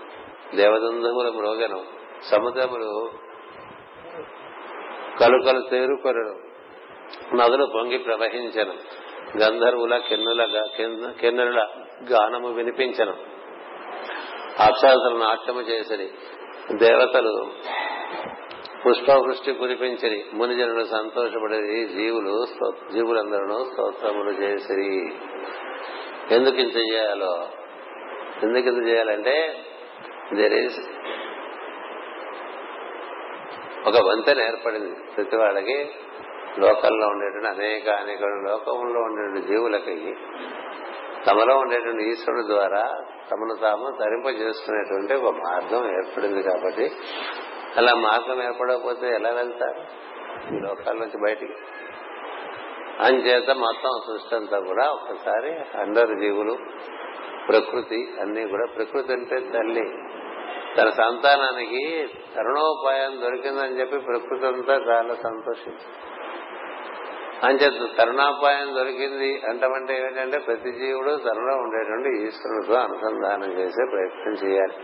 దేవదంధములు మ్రోగెను. సముద్రములు కలుకలు తేరుకొనెను. నదులు పొంగి ప్రవహించెను. గంధర్వుల కిన్నెరుల గానము వినిపించెను. అప్సరసలు నాట్యము చేసిరి. దేవతలు పుష్పవృష్టి కురిపించిరి. మునిజనులు సంతోషపడిరి. జీవులందరూ స్తోత్రములు చేసిరి. ఎందుకు ఇంత చేయాలంటే ఒక వంతెన ఏర్పడింది ప్రతి వాళ్ళకి. లోకల్లో ఉండేటువంటి అనేక లోకంలో ఉండేటువంటి జీవులకి తమలో ఉండేటువంటి ఈశ్వరుడు ద్వారా తమను తాము తరింపజేసుకునేటువంటి ఒక మార్గం ఏర్పడింది. కాబట్టి అలా మార్గం ఏర్పడకపోతే ఎలా వెళ్తారు ఈ లోకాల నుంచి బయటికి? అంచేత మొత్తం సృష్టి అంతా కూడా ఒక్కసారి అందరి జీవులు, ప్రకృతి అన్ని కూడా, ప్రకృతి అంటే తల్లి తన సంతానానికి తరుణోపాయం దొరికిందని చెప్పి ప్రకృతి అంతా చాలా సంతోషించింది. అంచేత తరుణోపాయం దొరికింది అంటమంటే ఏమిటంటే ప్రతి జీవుడు తనలో ఉండేటువంటి ఈశ్వరుడితో అనుసంధానం చేసే ప్రయత్నం చేయాలి.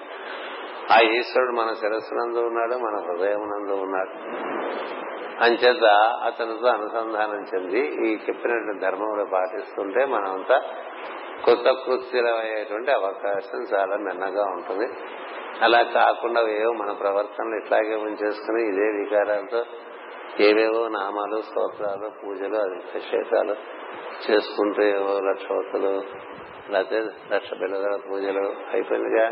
ఆ ఈశ్వరుడు మన శిరస్సునందు ఉన్నాడు, మన హృదయమునందు ఉన్నాడు. అంచేత అతనితో అనుసంధానం చెంది ఈ చెప్పినటువంటి ధర్మములు పాటిస్తుంటే మనమంతా కొత్త కృత్యమయ్యేటువంటి అవకాశం చాలా మెన్నగా ఉంటుంది. అలా కాకుండా ఏవో మన ప్రవర్తనలు ఇట్లాగే ఉంచేసుకుని ఇదే వికారాలతో ఏవేవో నామాలు, స్తోత్రాలు, పూజలు, అభిషేకాలు చేసుకుంటూ ఏవో లక్షవతులు, లేకపోతే లక్ష పిల్లల పూజలు అయిపోయిందిగా,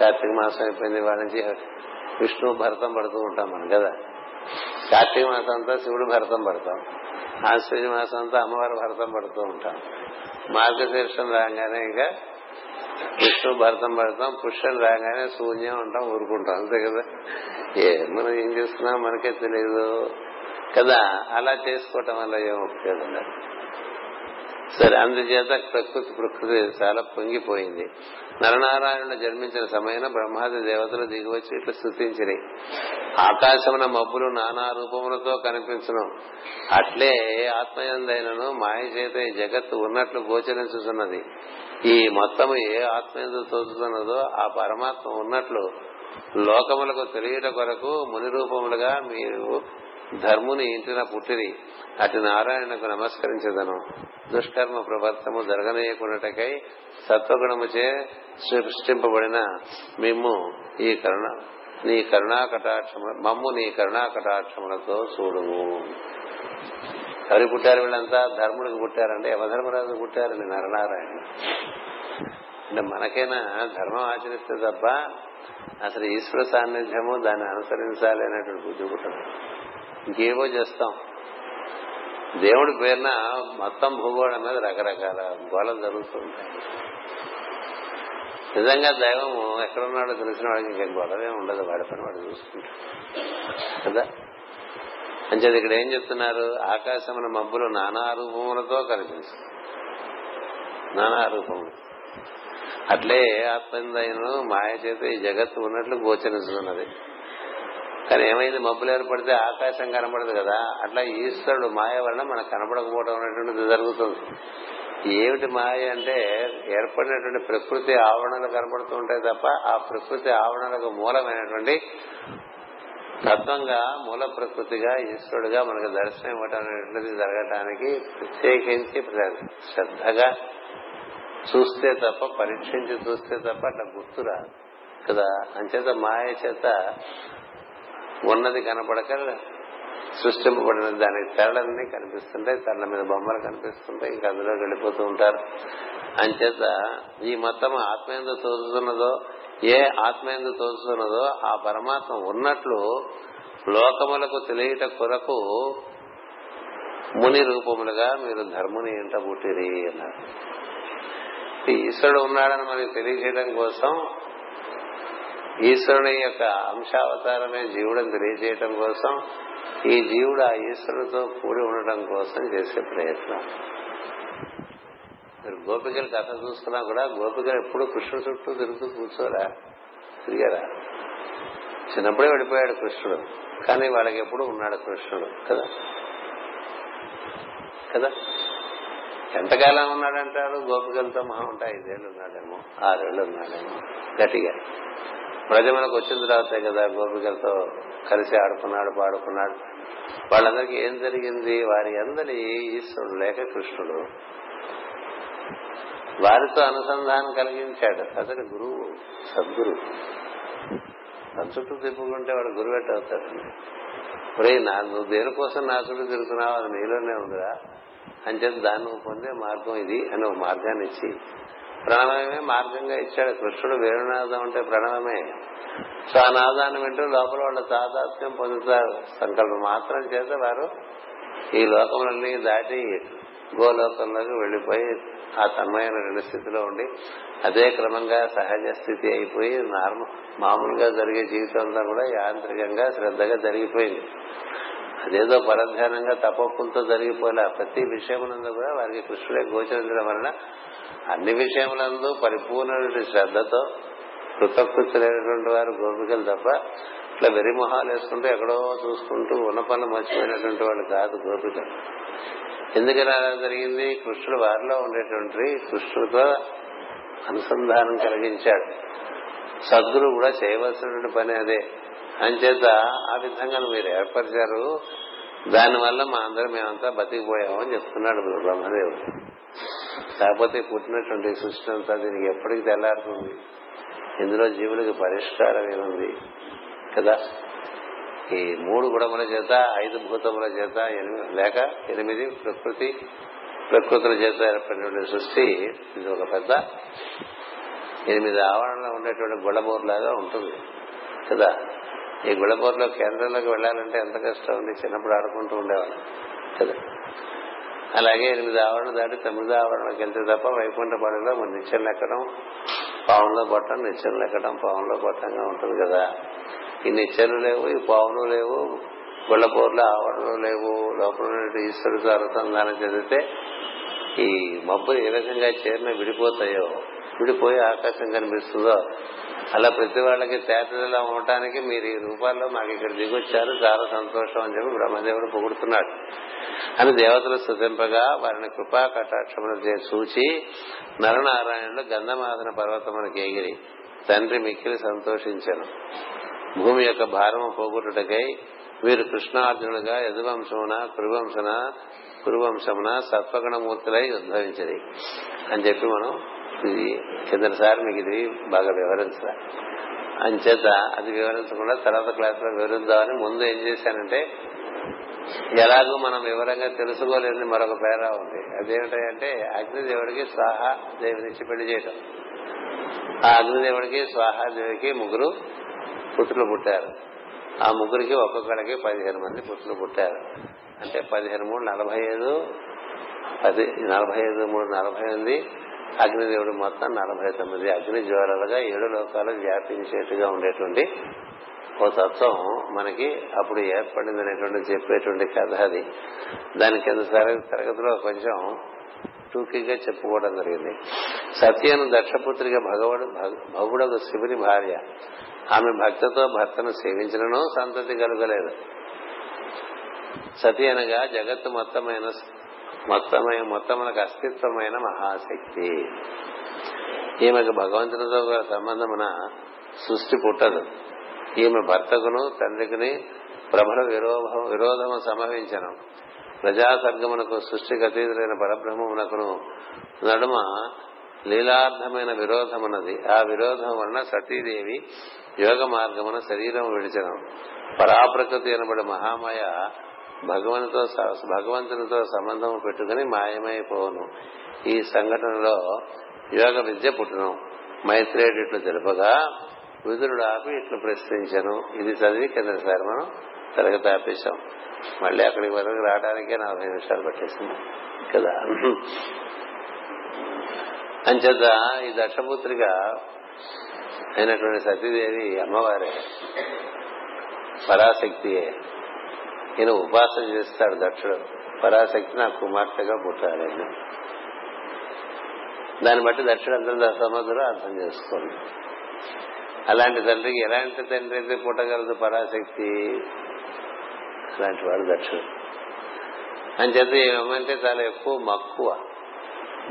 కార్తీక మాసం అయిపోయింది, వాడి నుంచి విష్ణు భరతం పడుతూ ఉంటాం మనం కదా. కార్తీక మాసం అంతా శివుడు భరతం పడతాం, ఆశ్వజ మాసం అంతా అమ్మవారి భరతం పడుతూ ఉంటాం, మార్గశీర్షం రాగానే ఇంకా విష్ణు భరతం పడతాం, పుష్యం రాగానే శూన్యం ఉంటాం, ఊరుకుంటాం అంతే కదా. మనం ఏం చేస్తున్నాం మనకే తెలియదు కదా. అలా చేసుకోవటం వల్ల ఏం ఉపయోగం లేదు. సరే, అందుచేత ప్రకృతి ప్రకృతి చాలా పొంగిపోయింది. నరనారాయణుడు జన్మించిన సమయంలో బ్రహ్మాది దేవతలు దిగివచ్చి ఇట్లా స్తుతించినాయి. ఆకాశమున మబ్బులు నానా రూపములతో కనిపించను, అట్లే ఆత్మయందైనను మాయ చేత ఈ జగత్తు ఉన్నట్లు గోచరించుతున్నది. ఈ మొత్తము ఏ ఆత్మయందు తోచుతున్నదో ఆ పరమాత్మ ఉన్నట్లు లోకములకు తెలియట కొరకు ముని రూపములుగా మీరు ధర్ముని ఇంటిన పుట్టిరి. అటు నారాయణకు నమస్కరించదను. దుష్కర్మ ప్రవర్తము జరగనీయకుండాటకై సత్వగుణముచే సృష్టింపబడిన మమ్ము నీ కరుణా కటాక్షములతో చూడుము. ఎవరు పుట్టారు? వీళ్ళంతా ధర్ముడికి పుట్టారంటే యమధర్మరాజు పుట్టారండి నరనారాయణ. అంటే మనకైనా ధర్మం ఆచరిస్తే తప్ప అసలు ఈశ్వర సాన్నిధ్యము దాన్ని అనుసరించాలి అనేటువంటి బుద్ధి పుట్టదు. ఇంకేవో చేస్తాం. దేవుడి పేరున మొత్తం భూగోళం మీద రకరకాల గోళం జరుగుతూ ఉంటాయి. నిజంగా దైవము ఎక్కడున్నాడో తెలిసిన వాడికి ఇంకా గోళమే ఉండదు, వాడి పని వాడు చూసుకుంటాడు కదా. అంచేది ఇక్కడ ఏం చెప్తున్నారు? ఆకాశమున మబ్బులు నానా రూపములతో కనిపిస్తుంది, నానా రూపములు అట్లే ఆత్మయందైనను మాయ చేత ఈ జగత్తు ఉన్నట్లు గోచరిస్తున్నది. కానీ ఏమైంది? మబ్బులు ఏర్పడితే ఆకాశం కనపడదు కదా. అట్లా ఈశ్వరుడు మాయ వలన మనకు కనపడకపోవడం అనేటువంటిది జరుగుతుంది. ఏమిటి మాయ అంటే ఏర్పడినటువంటి ప్రకృతి ఆవరణలు కనపడుతూ ఉంటాయి తప్ప ఆ ప్రకృతి ఆవరణలకు మూలమైనటువంటి తత్వంగా, మూల ప్రకృతిగా, ఈశ్వరుడుగా మనకు దర్శనం ఇవ్వడం అనేటువంటిది జరగటానికి ప్రత్యేకించి శ్రద్ధగా చూస్తే తప్ప, పరీక్షించి చూస్తే తప్ప అట్లా గుర్తురాదు కదా. అంచేత మాయ చేత ఉన్నది కనపడక సృష్టింపబడిన దానికి తెరలన్నీ కనిపిస్తుంటాయి, తెరల మీద బొమ్మలు కనిపిస్తుంటాయి, ఇంకా అందులోకి వెళ్ళిపోతూ ఉంటారు. అంచేత ఈ మొత్తం ఆత్మయందు తోచుతున్నదో, ఏ ఆత్మయందు తోచుతున్నదో ఆ పరమాత్మ ఉన్నట్లు లోకములకు తెలియట కొరకు ముని రూపములుగా మీరు ధర్ముని ఎంట పుట్టిరి అన్నారు. ఈశ్వరుడు ఉన్నాడని మనకి తెలియజేయడం కోసం, ఈశ్వరుని యొక్క అంశావతారమే జీవుడని తెలియజేయటం కోసం, ఈ జీవుడు ఆ ఈశ్వరుడితో కూడి ఉండటం కోసం చేసే ప్రయత్నం. మీరు గోపికలు కథ చూసుకున్నా కూడా గోపికలు ఎప్పుడు కృష్ణుడు చుట్టూ తిరుగుతూ కూర్చోరా? తిరిగారా? చిన్నప్పుడే వెళ్ళిపోయాడు కృష్ణుడు, కానీ వాళ్ళకి ఎప్పుడు ఉన్నాడు కృష్ణుడు కదా కదా. ఎంతకాలం ఉన్నాడంటారు? గోపికలతో మహా ఉంటా 5 ఏళ్ళు ఉన్నాడేమో, 6 ఏళ్ళు ఉన్నాడేమో గట్టిగా. ప్రజమనకు వచ్చిన తర్వాత కదా గోపికలతో కలిసి ఆడుకున్నాడు, పాడుకున్నాడు. వాళ్ళందరికీ ఏం జరిగింది? వారి అందరి ఈశ్వరుడు లేక కృష్ణుడు వారితో అనుసంధానం కలిగించాడు. అతని గురువు సద్గురు. తన చుట్టూ తిప్పుకుంటే వాడు గురువెట్ అవుతాడండి. ఒరే, నువ్వు దేనికోసం నా చుట్టూ తిరుగుతున్నావు? అది నీలోనే ఉందిరా. అని చెప్పి దాన్ని నువ్వు పొందే మార్గం ఇది అని ఒక మార్గాన్ని ఇచ్చి, ప్రణవమే మార్గంగా ఇచ్చాడు. కృష్ణుడు వేణునాదం అంటే ప్రణవమే. సో ఆ నాదాన్ని వింటూ లోపల వాళ్ళ తాదాత్మ్యం పొందుతారు. సంకల్పం మాత్రం చేత వారు ఈ లోకములన్నీ దాటి గోలోకంలోకి వెళ్లిపోయి ఆ తన్మయమైన స్థితిలో ఉండి అదే క్రమంగా సహజ స్థితి అయిపోయి మామూలుగా జరిగే జీవితంలో కూడా యాంత్రికంగా శ్రద్ధగా జరిగిపోయింది. అదేదో పరధ్యానంగా తపోపులతో జరిగిపోలే. ప్రతి విషయమునందు కూడా వారికి కృష్ణుడే గోచరించడం వలన అన్ని విషయములందు పరిపూర్ణ శ్రద్ధతో కృతకృత్యులైనటువంటి వారు గోపికలు తప్ప ఇట్లా వెరిమొహాలు వేసుకుంటూ ఎక్కడో చూసుకుంటూ ఉన్న పనులు మర్చిపోయినటువంటి వాళ్ళు కాదు గోపికలు. ఎందుకని అలా జరిగింది? కృష్ణుడు వారిలో ఉండేటువంటి కృష్ణుడితో అనుసంధానం కలిగించాడు. సద్గురు కూడా చేయవలసినటువంటి పని అదే. అంచేత ఆ విధంగా మీరు ఏర్పరిచారు, దానివల్ల మా అందరం మేమంతా బతికిపోయాము అని చెప్తున్నాడు బ్రహ్మదేవుడు. కాకపోతే పుట్టినటువంటి సృష్టి అంతా దీనికి ఎప్పటికి తెల్లారుతుంది, ఇందులో జీవులకి పరిష్కారం ఏముంది కదా. ఈ 3 గుణముల చేత, 5 భూతముల చేత, లేక 8 ప్రకృతుల చేత ఏర్పడినటువంటి సృష్టి ఇది ఒక పెద్ద 8 ఆవరణలో ఉండేటువంటి గుళ్ళబోర్ లాగా ఉంటుంది కదా. ఈ గుళ్ళబోర్లో కేంద్రంలోకి వెళ్లాలంటే ఎంత కష్టం ఉంది, చిన్నప్పుడు ఆడుకుంటూ ఉండేవాళ్ళం కదా. అలాగే 8 ఆవరణ దాటి 9 ఆవరణకి వెళ్తే తప్ప వైకుంఠపల్లిలో నిత్యం లెక్కడం, పావుల్లో పట్టడం, నిత్యం లెక్కడం, పావుల్లో పట్టంగా ఉంటుంది కదా. ఈ నిత్యలు లేవు, ఈ పావులు లేవు, గుళ్ళపూర్ల ఆవరణలు లేవు. లోపల ఈశ్వరుడితో అనుసంధానం చెందితే ఈ మబ్బులు ఏ విధంగా చేరిన విడిపోతాయో, విడిపోయి ఆకాశం కనిపిస్తుందో, అలా ప్రతి వాళ్ళకి తేటలా ఉండటానికి మీరు ఈ రూపాల్లో మాకు ఇక్కడ దిగొచ్చారు, చాలా సంతోషం అని చెప్పి బ్రహ్మదేవుడు పొగుడుతున్నాడు అని దేవతలు స్తుతింపగా వారిని కృపా కటాక్షములు చూచి నరనారాయణుడు గంధమాదన పర్వతమునకు ఎగిరి తండ్రి మిక్కిలి సంతోషించెను. భూమి యొక్క భారము పోగొట్టుటకై వీరు కృష్ణార్జునుడుగా యదువంశమున సత్వగుణమూర్తులై ఉద్భవించది అని చెప్పి మనం ఇది కిందసారి మీకు ఇది బాగా వివరించాలి. అంచేత అది వివరించకుండా తర్వాత క్లాస్ లో వివరిద్దామని ముందు ఏం చేశానంటే, ఎలాగూ మనం వివరంగా తెలుసుకోలేని మరొక పేరా ఉంది. అదేమిటంటే అగ్నిదేవుడికి స్వాహాదేవినిచ్చి పెళ్లి చేయటం. ఆ అగ్నిదేవుడికి స్వాహాదేవికి 3 పుత్రులు పుట్టారు. ఆ 3కి ఒక్కొక్కడికి 15 మంది పుత్రులు పుట్టారు. అంటే 15 × 3 = 45, 45 × 3 = 48. అగ్నిదేవుడు మొత్తం 49 అగ్ని జ్వాలలుగా 7 లోకాలు వ్యాపించేట్టుగా ఉండేటువంటి ఓ తత్వం మనకి అప్పుడు ఏర్పడింది అనేటువంటి చెప్పేటువంటి కథ అది. దాని కింద తరగతిలో కొంచెం టూకీగా చెప్పుకోవడం జరిగింది. సత్యను దక్షపుత్రిక భగుడకు శివుని భార్య. ఆమె భక్తితో భర్తను సేవించినను సంతతి కలుగలేదు. సతి అనగా జగత్తు మొత్తమునకు అస్తిత్వమైన మహాశక్తి. ఈమెకు భగవంతునితో సంబంధమున సృష్టి పుట్టదు. ఈమె భర్తకును తండ్రికిని ప్రబల విరోధము సంభవించను. ప్రజాసర్గమునకు సృష్టికి అతీతులైన పరబ్రహ్మమునకును నడుమ లీలార్థమైన విరోధమున్నది. ఆ విరోధం వలన సతీదేవి యోగ మార్గమున శరీరం విడిచెను. పరాప్రకృతి అనబడి మహామాయ భగవంతునితో సంబంధము పెట్టుకుని మాయమైపోను. ఈ సంఘటనలో యోగ విద్య పుట్టును. మైత్రేయుడు ఇట్లు తెలుపగా విదురుడు ఆపి ఇట్లు ప్రశ్నించను. ఇది చదివి కిందసారి మనం తరగతి ఆపేశాం. మళ్ళీ అక్కడికి వరకు రావడానికే 40 నిమిషాలు పట్టేసింది కదా. అంచేత ఈ దక్షపుత్రిక అయినటువంటి సతీదేవి అమ్మవారే, పరాశక్తియే. ఈయన ఉపాసన చేస్తాడు దక్షుడు, పరాశక్తి నా కుమార్తెగా పుట్టాలి. దాన్ని బట్టి దక్షుడు అందరూ సమర్థులు అర్థం చేసుకోండి. అలాంటి తండ్రికి ఎలాంటి తండ్రి అయితే పుట్టగలదు పరాశక్తి? అలాంటి వాడు దక్షుడు. అంచేత ఏమంటే చాలా ఎక్కువ మక్కువ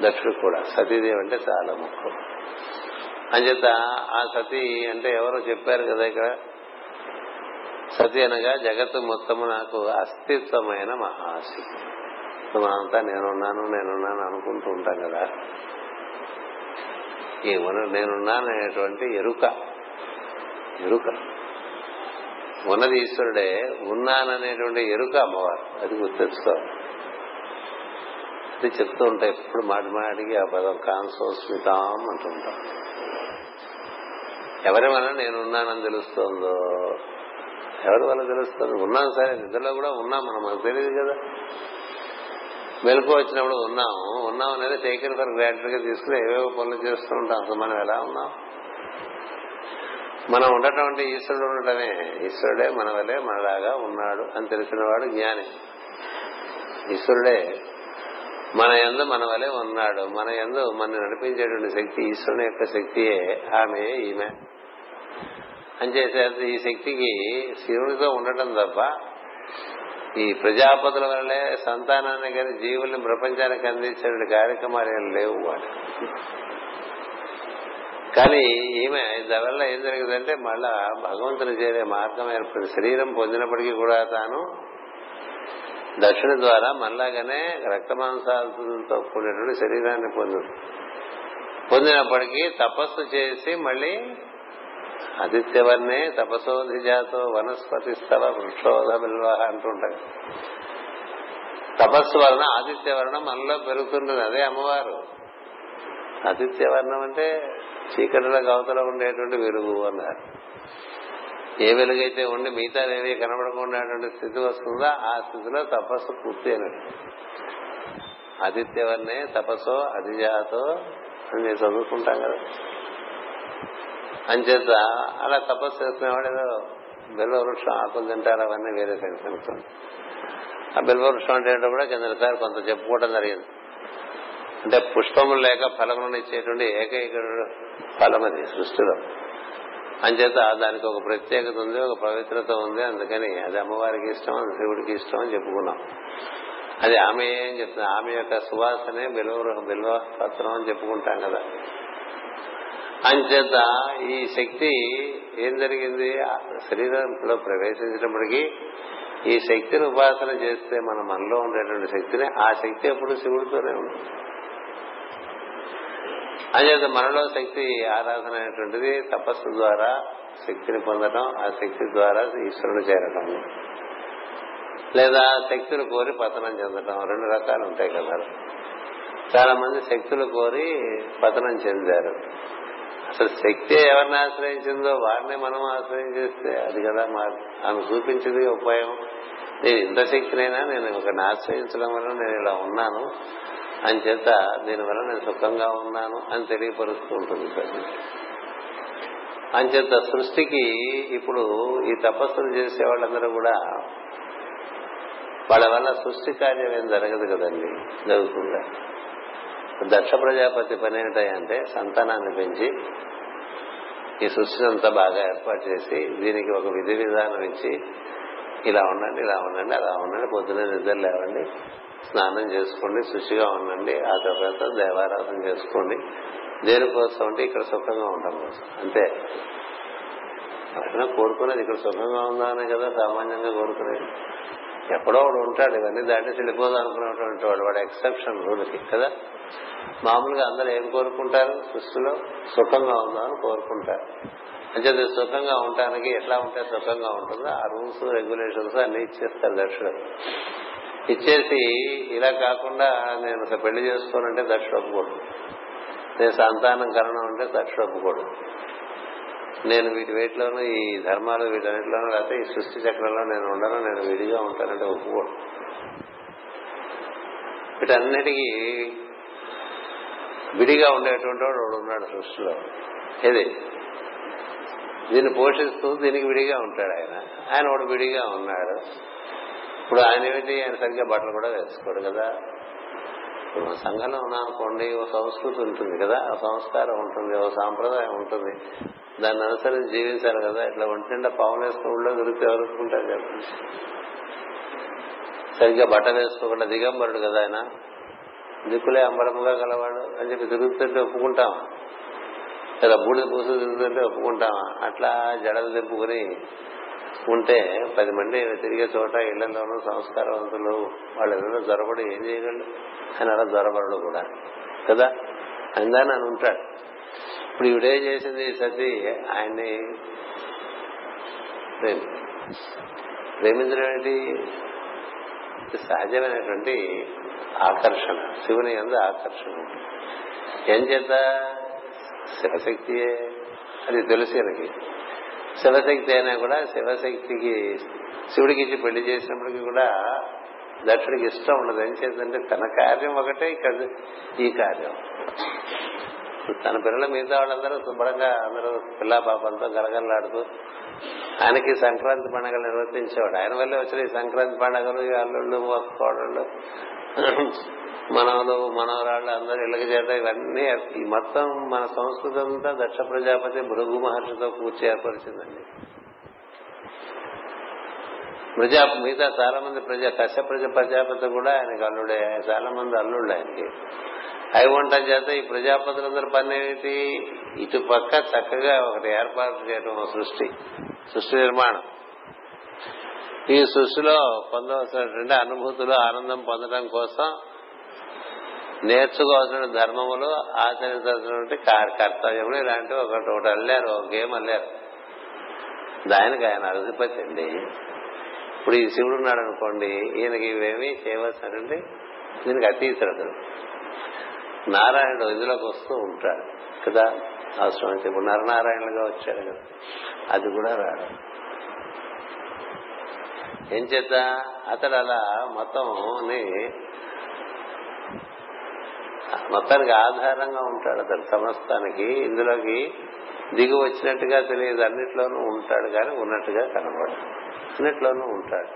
దక్షుడు కూడా. సతీదేవి అంటే చాలా మక్కువ. అంచేత ఆ సతీ అంటే ఎవరో చెప్పారు కదా ఇక్కడ, సతి అనగా జగత్తు మొత్తము నాకు అస్తిత్వమైన మహాశక్తి. మనంతా నేనున్నాను అనుకుంటూ ఉంటాం కదా. ఈ నేనున్నాననేటువంటి ఎరుక ఉన్నది ఈశ్వరుడే. ఉన్నాననేటువంటి ఎరుక అమ్మవారు. అది గుర్తించుకోవాలి. అది చెప్తూ ఉంటాయి ఎప్పుడు మాటిమాటికి ఆ పదం కాన్సోస్మితాం అంటుంటాం. ఎవరి వల్ల నేనున్నానని తెలుస్తోందో, ఎవరి వల్ల తెలుస్తుంది? ఉన్నాం సరే, నిద్రలో కూడా ఉన్నాం మనం, మనకు తెలియదు కదా. వెనుక వచ్చినప్పుడు ఉన్నాం అనేది టేకన్ ఫర్ గ్రాంటెడ్ గా తీసుకుని ఏవేవో పనులు చేస్తూ ఉంటాం. అసలు మనం ఎలా ఉన్నాం? మనం ఉండటం అంటే ఈశ్వరుడు ఉండటమే. ఈశ్వరుడే మన వలే మనలాగా ఉన్నాడు అని తెలిసినవాడు జ్ఞాని. ఈశ్వరుడే మన యందు మన వలే ఉన్నాడు. మన యందు మన నడిపించేటువంటి శక్తి ఈశ్వరుని యొక్క శక్తియే. ఆమె ఈమె అని చేసేది. ఈ శక్తికి శివుడితో ఉండటం తప్ప ఈ ప్రజాపతుల వల్లే సంతానాన్ని కానీ జీవుల్ని ప్రపంచానికి అందించే కార్యక్రమాలు ఏం లేవు వాటి. కానీ ఈమె దానివల్ల ఏం జరిగిందంటే మళ్ళా భగవంతుని చేరే మార్గం ఏర్పడింది. శరీరం పొందినప్పటికీ కూడా తాను దక్షిణ ద్వారా మళ్ళాగానే రక్తమాంసాలతో కూడినటువంటి శరీరాన్ని పొందినప్పటికీ తపస్సు చేసి మళ్ళీ ఆదిత్యవర్ణే తపసోధి జాతో వనస్పతి స్థల వృక్షోధ బిల్వాహ అంటుంటారు. తపస్సు వలన ఆదిత్యవర్ణం మనలో పెరుగుతుంటుంది. అదే అమ్మవారు. ఆదిత్యవర్ణం అంటే చీకటిలో గవతలో ఉండేటువంటి వెలుగు అన్నారు. ఏ వెలుగైతే ఉండి మిగతా ఏవి కనబడకుండా స్థితి వస్తుందో ఆ స్థితిలో తపస్సు పూర్తి అయినట్టు. ఆదిత్యవర్ణే తపస్సు అధిజాతో అని నేను చదువుకుంటాం కదా. అంచేత అలా తపస్సు చేసుకునేవాడు ఏదో బిల్వవృక్షం ఆకులు తింటారు, అవన్నీ వేరే కనిపిస్తుంది. ఆ బిల్వవృక్షం అంటే కూడా కిందసారి కొంత చెప్పుకోవడం జరిగింది. అంటే పుష్పములు లేక ఫలములను ఇచ్చేటువంటి ఏకైక ఫలం అది సృష్టిలో. అంచేత దానికి ఒక ప్రత్యేకత ఉంది, ఒక పవిత్రత ఉంది. అందుకని అది అమ్మవారికి ఇష్టం, అది శివుడికి ఇష్టం అని చెప్పుకున్నాం. అది ఆమె ఏం చెప్తుంది, ఆమె యొక్క సువాసనే బిల్వ పత్రం అని చెప్పుకుంటాం కదా. అంచేత ఈ శక్తి ఏం జరిగింది, శరీరంలో ప్రవేశించినప్పటికీ ఈ శక్తిని ఉపాసన చేస్తే మనలో ఉండేటువంటి శక్తిని, ఆ శక్తి ఎప్పుడు శివుడితోనే ఉంటుంది. అంచేత మనలో శక్తి ఆరాధన అనేటువంటిది తపస్సు ద్వారా శక్తిని పొందడం, ఆ శక్తి ద్వారా ఈశ్వరుడు చేరడం లేదా శక్తులు కోరి పతనం చెందడం, రెండు రకాలు ఉంటాయి కదా. చాలా మంది శక్తులు కోరి పతనం చెందారు. అసలు శక్తి ఎవరిని ఆశ్రయించిందో వారిని మనం ఆశ్రయించేస్తే అది కదా ఆమె చూపించింది ఉపాయం. నేను ఇంత శక్తినైనా నేను ఒకరిని ఆశ్రయించడం వల్ల నేను ఇలా ఉన్నాను, అని చేత దీనివల్ల నేను సుఖంగా ఉన్నాను అని తెలియపరుస్తూ ఉంటుంది. అంచేత సృష్టికి ఇప్పుడు ఈ తపస్సులు చేసే వాళ్ళందరూ కూడా వాళ్ళ వల్ల సృష్టి కార్యం ఏం జరగదు కదండి, జరుగుతుందా? దక్ష ప్రజాపతి పని ఏంటంటే సంతానాన్ని పెంచి ఈ సృష్టిని అంతా బాగా ఏర్పాటు చేసి దీనికి ఒక విధి విధానం ఇచ్చి ఇలా ఉండండి అలా ఉండండి, పొద్దున్నే నిద్ర లేవండి, స్నానం చేసుకోండి, శుచిగా ఉండండి, ఆ తర్వాత దేవారాధన చేసుకోండి. దేనికోసం అంటే ఇక్కడ సుఖంగా ఉండడం కోసం. అంతే ఎవరైనా కోరుకునేది ఇక్కడ సుఖంగా ఉందామనే కదా సామాన్యంగా కోరుకునేది. ఎక్కడో వాడు ఉంటాడు ఇవన్నీ దాటి వెళ్ళిపోదాం అనుకున్నటువంటి వాడు, వాడు ఎక్సెప్షన్ రూల్కి కదా. మామూలుగా అందరూ ఏం కోరుకుంటారు, సృష్టిలో సుఖంగా ఉందామని కోరుకుంటారు. అంటే సుఖంగా ఉండటానికి ఎట్లా ఉంటే సుఖంగా ఉంటుందో ఆ రూల్స్ రెగ్యులేషన్స్ అన్ని ఇచ్చేస్తారు దక్షుడు. ఇచ్చేసి ఇలా కాకుండా నేను పెళ్లి చేసుకోనంటే దక్షుడు ఒప్పుకోడు, నేను సంతానం కరణం అంటే దక్షుడు ఒప్పుకోడు, నేను వీటిలోనూ ఈ ధర్మాలు వీటన్నిటిలోనూ లేకపోతే ఈ సృష్టి చక్రంలో నేను ఉండను, నేను విడిగా ఉంటానంటే ఒప్పుకోడు. వీటన్నిటికీ విడిగా ఉండేటువంటి వాడు ఉన్నాడు సృష్టిలో. ఇది దీన్ని పోషిస్తూ దీనికి విడిగా ఉంటాడు ఆయన వాడు విడిగా ఉన్నాడు. ఇప్పుడు ఆయన ఏంటి, ఆయన సరిగ్గా బట్టలు కూడా వేసుకోడు కదా. ఇప్పుడు సంఘంలో ఉన్నానుకోండి, ఓ సంస్కృతి ఉంటుంది కదా, ఆ సంస్కారం ఉంటుంది, ఓ సాంప్రదాయం ఉంటుంది, దాన్ని అనుసరించి జీవించాలి కదా. ఇట్లా ఒంటిండా పావులు వేసుకోకుండా దొరికితే ఎవరుకుంటారు చెప్పండి. సరిగ్గా బట్ట వేసుకోకుండా దిగంబరుడు కదా ఆయన, దిక్కులే అంబరముగా గలవాడు అని చెప్పి తిరుగుతుంటే ఒప్పుకుంటామా లేదా? బూడిద పూసు తిరుగుతుంటే ఒప్పుకుంటామా? అట్లా జడలు దింపుకుని ఉంటే 10 మంది తిరిగే చోట ఇళ్లలోనూ సంస్కారవంతులు వాళ్ళు ఏదో జొరబడు ఏం చేయగలరు అని అలా జొరబడు కూడా కదా అందాన్ని అని ఉంటాడు. ఇప్పుడు ఈవిడే చేసింది సతి ఆయన్ని ప్రేమించడం ఏంటి, సహజమైనటువంటి ఆకర్షణ, శివుని యందు ఆకర్షణ. ఏం చేత శివశక్తియే అది తెలిసి ఆయనకి శివశక్తి అయినా కూడా శివశక్తికి శివుడికి ఇచ్చి పెళ్లి చేసినప్పటికీ కూడా దక్షుడికి ఇష్టం ఉండదు. ఏం చేద్దంటే తన కార్యం ఒకటే, ఇక్కడ ఈ కార్యం. తన పిల్లలు మిగతా వాళ్ళందరూ శుభ్రంగా అందరూ పిల్లా పాపలతో గలగలలాడుతూ ఆయనకి సంక్రాంతి పండుగలు నిర్వర్తించేవాడు. ఆయన వల్లే వచ్చిన ఈ సంక్రాంతి పండుగలు, ఈ అల్లుళ్ళు, కోడళ్ళు, మనవలు, మనవరాళ్ళు అందరూ ఇళ్ళకి చేత ఇవన్నీ ఈ మొత్తం మన సంస్కృతి అంతా దక్ష ప్రజాపతి భృగు మహర్షితో కూర్చి ఏర్పరిచిందండి. మిగతా చాలా మంది కశ్యప ప్రజాపతి కూడా ఆయనకి అల్లుడే, చాలా మంది అల్లుళ్ళు ఆయనకి. అవి ఉండటం చేత ఈ ప్రజాపతులందరి పని ఏమిటి, ఇటు పక్క చక్కగా ఒకటి ఏర్పాటు చేయడం, సృష్టి నిర్మాణం. ఈ సృష్టిలో పొందవలసినటువంటి అనుభూతులు, ఆనందం పొందడం కోసం నేర్చుకోవాల్సిన ధర్మములు, ఆచరించాల్సినటువంటి కర్తవ్యములు, ఇలాంటివి ఒకటి అల్లారు, ఒక గేమ్ అల్లారు. దానికి ఆయన అధిపతి అండి. ఇప్పుడు ఈ శివుడు ఉన్నాడు అనుకోండి, ఈయనకి ఇవేమీ చేయవలసినటువంటి దీనికి అతీతుడు. నారాయణుడు ఇందులోకి వస్తూ ఉంటాడు కదా, అవసరం అయితే ఇప్పుడు నరనారాయణులుగా వచ్చాడు కదా, అది కూడా రాడు. ఏం చేత అతడు అలా మొత్తానికి ఆధారంగా ఉంటాడు. అతడు సమస్తానికి ఇందులోకి దిగి వచ్చినట్టుగా తెలియదు, అన్నిట్లోనూ ఉంటాడు కానీ ఉన్నట్టుగా కనపడు, అన్నిట్లోనూ ఉంటాడు,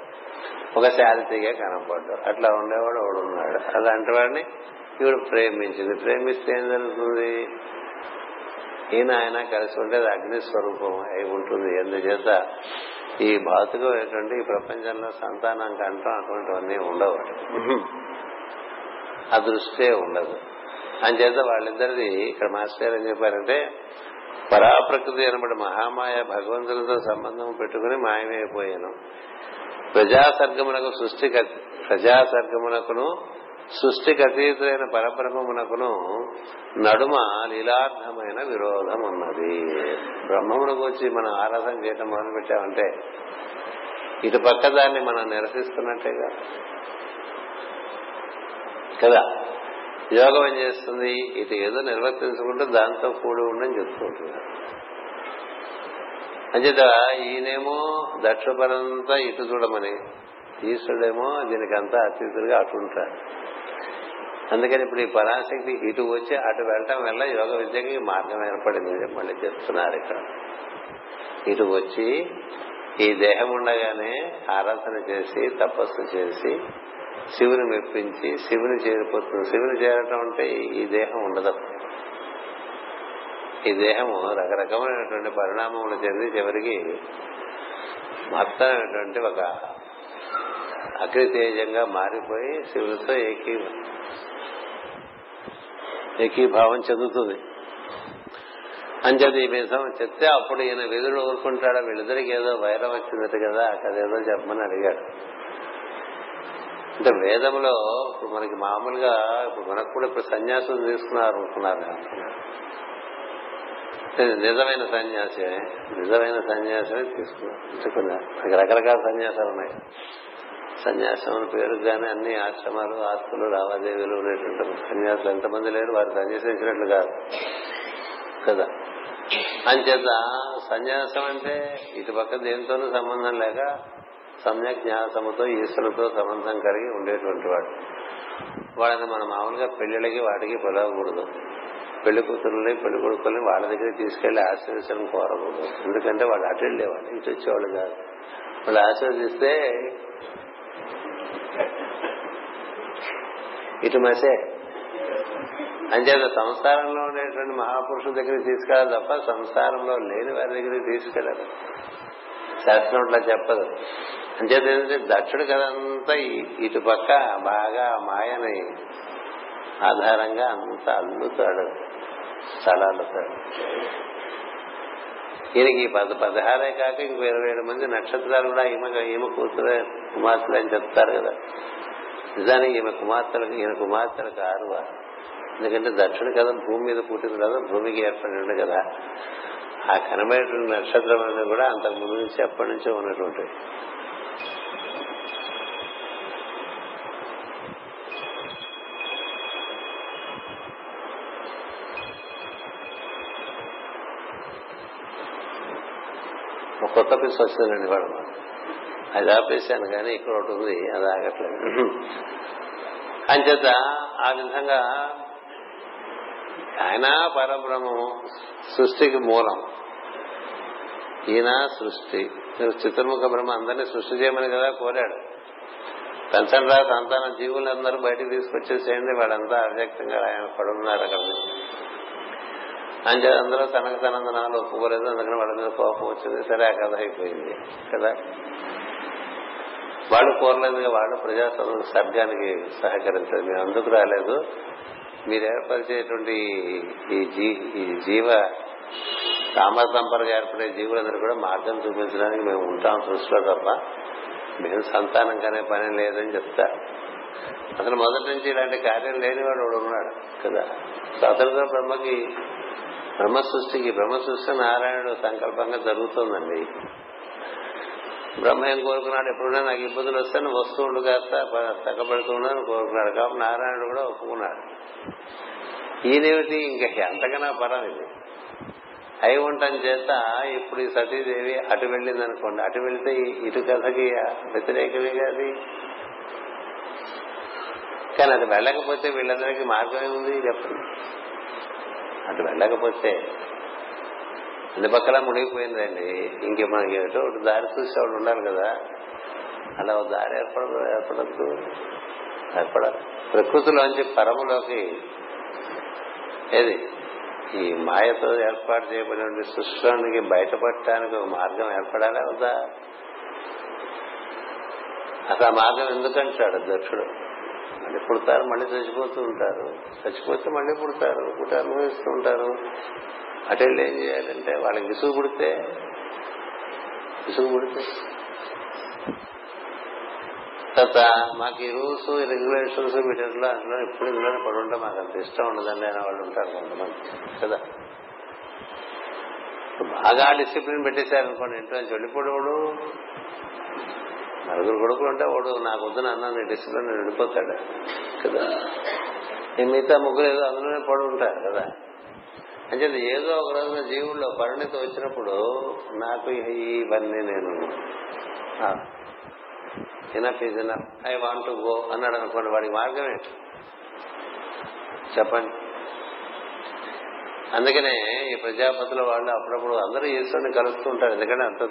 ఒక శారీగా కనపడ్డు. అట్లా ఉండేవాడు వాడు ఉన్నాడు. అలాంటి వాడిని ఈవిడ ప్రేమించింది. ప్రేమిస్తే ఏం జరుగుతుంది, ఈయన ఆయన కలిసి ఉండేది అగ్నిస్వరూపం అయి ఉంటుంది. ఎందుచేత ఈ భౌతికమైనటువంటి ఈ ప్రపంచంలో సంతానం కంటం అటువంటివన్నీ ఉండవు, ఆ దృష్టే ఉండదు. అందుచేత వాళ్ళిద్దరిది ఇక్కడ మాస్టర్ ఏం చెప్పారంటే, పరాప్రకృతి అనబడి మహామాయ భగవంతులతో సంబంధం పెట్టుకుని మాయమైపోయాను. ప్రజాసర్గమునకును సృష్టికి అతీతులైన పరబ్రహ్మమునకును నడుమ లీలార్థమైన విరోధం ఉన్నది. బ్రహ్మమును గురించి మనం ఆరాధన చేయటం మొదలు పెట్టామంటే ఇటు పక్క దాన్ని మనం నిరసిస్తున్నట్టేగా కదా. యోగం ఏం చేస్తుంది, ఇటు ఏదో నిర్వర్తించుకుంటూ దాంతో కూడి ఉండని చెప్పుకుంటున్నారు. అంచేత ఈయనేమో దక్షపరంతా ఇటు చూడమని, ఈశ్వరుడేమో దీనికంతా అతీతులుగా అటుంటాడు. అందుకని ఇప్పుడు ఈ పరాశక్తి ఇటు వచ్చి అటు వెళ్ళటం వల్ల యోగ విద్యకి మార్గం ఏర్పడింది. మళ్ళీ చెప్తున్నారు ఇక్కడ, ఇటు వచ్చి ఈ దేహం ఉండగానే ఆరాధన చేసి, తపస్సు చేసి, శివుని మెప్పించి శివుని చేరిపోతుంది. శివుని చేరటం అంటే ఈ దేహం ఉండదు. ఈ దేహము రకరకమైనటువంటి పరిణామములు చెంది చివరికి మొత్తమైనటువంటి ఒక అగ్నితేజంగా మారిపోయి శివుడితో ఏకీభావం చెందుతుంది. అంచేది ఈ విధం చెప్తే అప్పుడు ఈయన వెదురు ఊరుకుంటాడు. వీళ్ళిద్దరికి ఏదో వైరం వచ్చిందట కదా, అదేదో చెప్పమని అడిగాడు. అంటే వేదంలో ఇప్పుడు మనకి మామూలుగా ఇప్పుడు మనకు కూడా ఇప్పుడు సన్యాసం తీసుకున్నారు అనుకున్నారు. నిజమైన సన్యాసమే, నిజమైన సన్యాసమే తీసుకున్నారు. మనకి రకరకాల సన్యాసాలు ఉన్నాయి. సన్యాసం అని పేరుగానే అన్ని ఆశ్రమాలు, ఆస్తులు, లావాదేవీలు ఉండేటువంటి సన్యాసులు ఎంతమంది లేరు. వారు సన్యాసించినట్లు కాదు కదా. అంచేత సన్యాసం అంటే ఇటుపక్క దేనితోనూ సంబంధం లేక సమ్యక్ జ్ఞాసముతో ఈశ్వరుతో సంబంధం కలిగి ఉండేటువంటి వాడు. వాళ్ళని మనం మామూలుగా పెళ్లిళ్ళకి వాటికి పిలవకూడదు. పెళ్లి కూతురుని, పెళ్లి కొడుకుల్ని వాళ్ళ దగ్గర తీసుకెళ్లి ఆశీర్వచనం కోరకూడదు. ఎందుకంటే వాళ్ళు అటు వెళ్ళేవాళ్ళు, ఇటు వచ్చేవాళ్ళు కాదు. వాళ్ళు ఆశీర్వదిస్తే ఇటు మసే. అంచేత సంసారంలో ఉండేటువంటి మహాపురుషుల దగ్గరికి తీసుకెళ్ళాలి తప్ప సంసారంలో లేని వారి దగ్గరికి తీసుకెళ్ళాలి. శాస్త్రం అట్లా చెప్పదు. అంచేత ఏంటంటే దక్షుడు కదంతా ఇటు పక్క బాగా మాయని ఆధారంగా అంతా అల్లుతాడు, చాలా అల్లుతాడు. ఈయనకి 16 కాక ఇంక 27 మంది నక్షత్రాలు కూడా ఈమె కూతురే కుమార్తెలు అని చెప్తారు కదా. నిజానికి ఈయన కుమార్తెలు కారు. ఎందుకంటే దక్షుడు కదా భూమి మీద పుట్టింది కదా, భూమికి ఏర్పడి కదా. ఆ కనబడేటువంటి నక్షత్రం అనేది కూడా అంతకు ముందు నుంచి ఎప్పటి నుంచో ఉన్నటువంటి. కొత్త పిస్ వచ్చిందండి వాడు అది ఆపేశాను కానీ ఇక్కడ ఒకటి ఉంది, అది ఆగట్లేదు. అంచేత ఆ విధంగా ఆయన పరబ్రహ్మము, సృష్టికి మూలం ఈయన. సృష్టి చిత్రముఖ బ్రహ్మ అందరినీ సృష్టి చేయమని కదా కోరాడు. పెంచండా సంతాన జీవులందరూ బయటకు తీసుకొచ్చేసేయండి, వాడంతా అవ్యక్తంగా ఆయన పడున్నారు అక్కడ. అంతే అందరూ తనకు తనందనాలు ఒప్పుకోలేదు, అందుకని వాళ్ళ మీద కోపం వచ్చింది. సరే, ఆ కథ అయిపోయింది కదా. వాళ్ళు కోరలేదుగా, వాళ్ళు ప్రజాస్వామ్య సర్గానికి సహకరించారు. మేము అందుకు రాలేదు, మీరు ఏర్పరిచేటువంటి ఈ జీవ తామరతంపరగా ఏర్పడే జీవులందరూ కూడా మార్గం చూపించడానికి మేము ఉంటాం సృష్టిలో, తప్ప మేము సంతానం కానీ పని లేదని చెప్తారు. అసలు మొదటి నుంచి ఇలాంటి కార్యం లేనివాడు ఉన్నాడు కదా. స్వతంత్ర బ్రహ్మ సృష్టి నారాయణుడు సంకల్పంగా జరుగుతుందండి. బ్రహ్మ ఏం కోరుకున్నాడు, ఎప్పుడున్నా నాకు ఇబ్బందులు వస్తే నువ్వు వస్తువులు కాస్త తగ్గబడుతున్నా కోరుకున్నాడు. కాబట్టి నారాయణుడు కూడా ఒప్పుకున్నాడు. ఈయనేమిటి, ఇంకా ఎంతకన్నా పరం ఇది అయి ఉండటం చేత ఇప్పుడు ఈ సతీదేవి అటు వెళ్ళింది అనుకోండి, అటు వెళితే ఇటు కథకి వ్యతిరేకమే కాదు. కానీ అది వెళ్ళకపోతే వీళ్ళందరికీ మార్గమే ఉంది చెప్పండి. అటు వెళ్ళకపోతే అన్ని పక్కలా మునిగిపోయిందండి. ఇంక మనకి ఏమిటో దారి చూసేవాడు ఉండాలి కదా. అలా ఒక దారి ఏర్పడదు. ప్రకృతిలోంచి పరములోకి ఏది ఈ మాయతో ఏర్పాటు చేయబడిన సృష్టిలోనికి బయటపడటానికి ఒక మార్గం ఏర్పడాలి కదా. అసలు ఆ మార్గం ఎందుకంటాడు దక్షుడు, మళ్ళీ పుడతారు, మళ్ళీ చచ్చిపోతూ ఉంటారు, చచ్చిపోతే మళ్ళీ పుడతారు, పుట్టి అనుభవిస్తూ ఉంటారు. అటు వెళ్ళి ఏం చేయాలంటే వాళ్ళకి విసుగు పుడితే తర్వాత మాకు ఈ రూల్స్ రెగ్యులేషన్స్ వీటిలో అందులో ఇప్పుడు ఇందులోనే పడి ఉంటే మాకు అంత ఇష్టం ఉండదండి అనే వాళ్ళు ఉంటారు కొంతమంది కదా. బాగా డిసిప్లిన్ పెట్టేశారనుకోండి, ఇంట్లో చెడిపోడు నలుగురు కొడుకులు ఉంటే వాడు నాకు వద్దున అన్న డిసిప్లిన్ వెళ్ళిపోతాడు కదా. మిగతా ముగ్గురు ఏదో అందులోనే పడి ఉంటారు కదా. అంటే ఏదో ఒక రోజున జీవుల్లో పరిణితి వచ్చినప్పుడు నాకు ఇవన్నీ నేను enough is enough, I want to go అన్నాడు అనుకోండి, వాడికి మార్గం ఏంటి చెప్పండి. అందుకనే ఈ ప్రజాపతుల వాళ్ళు అప్పుడప్పుడు అందరూ ఈశ్వరుని కలుస్తూ ఉంటారు. ఎందుకంటే అంత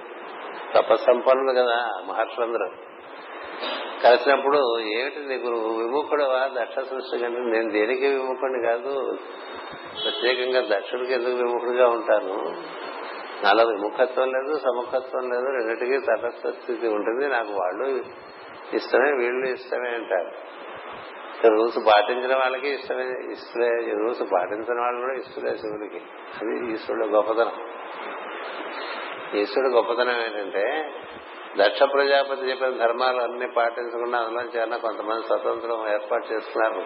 తపస్సంపన్నులు కదా మహర్షులందరూ. కలిసినప్పుడు ఏమిటి నీకు విముఖుడవా దక్ష సృష్టి కంటే? నేను దేనికి విముఖుడిని కాదు, ప్రత్యేకంగా దక్షుడికి ఎందుకు విముఖుడిగా ఉంటాను? నాలో విముఖత్వం లేదు, సముఖత్వం లేదు, రెండింటికి తటస్థ స్థితి ఉంటుంది. నాకు వాళ్ళు ఇష్టమే, వీళ్ళు ఇష్టమే అంటారు. రూల్స్ పాటించిన వాళ్ళకి ఇష్టమే, రూల్స్ పాటించిన వాళ్ళు కూడా ఇష్టమే శివుడికి. అది ఈశ్వరుడు గొప్పతనం. ఈశ్వరుడు గొప్పతనం ఏంటంటే దక్ష ప్రజాపతి చెప్పిన ధర్మాలు అన్ని పాటించకుండా అందులోంచి అన్న కొంతమంది స్వతంత్రం ఏర్పాటు చేస్తున్నారు.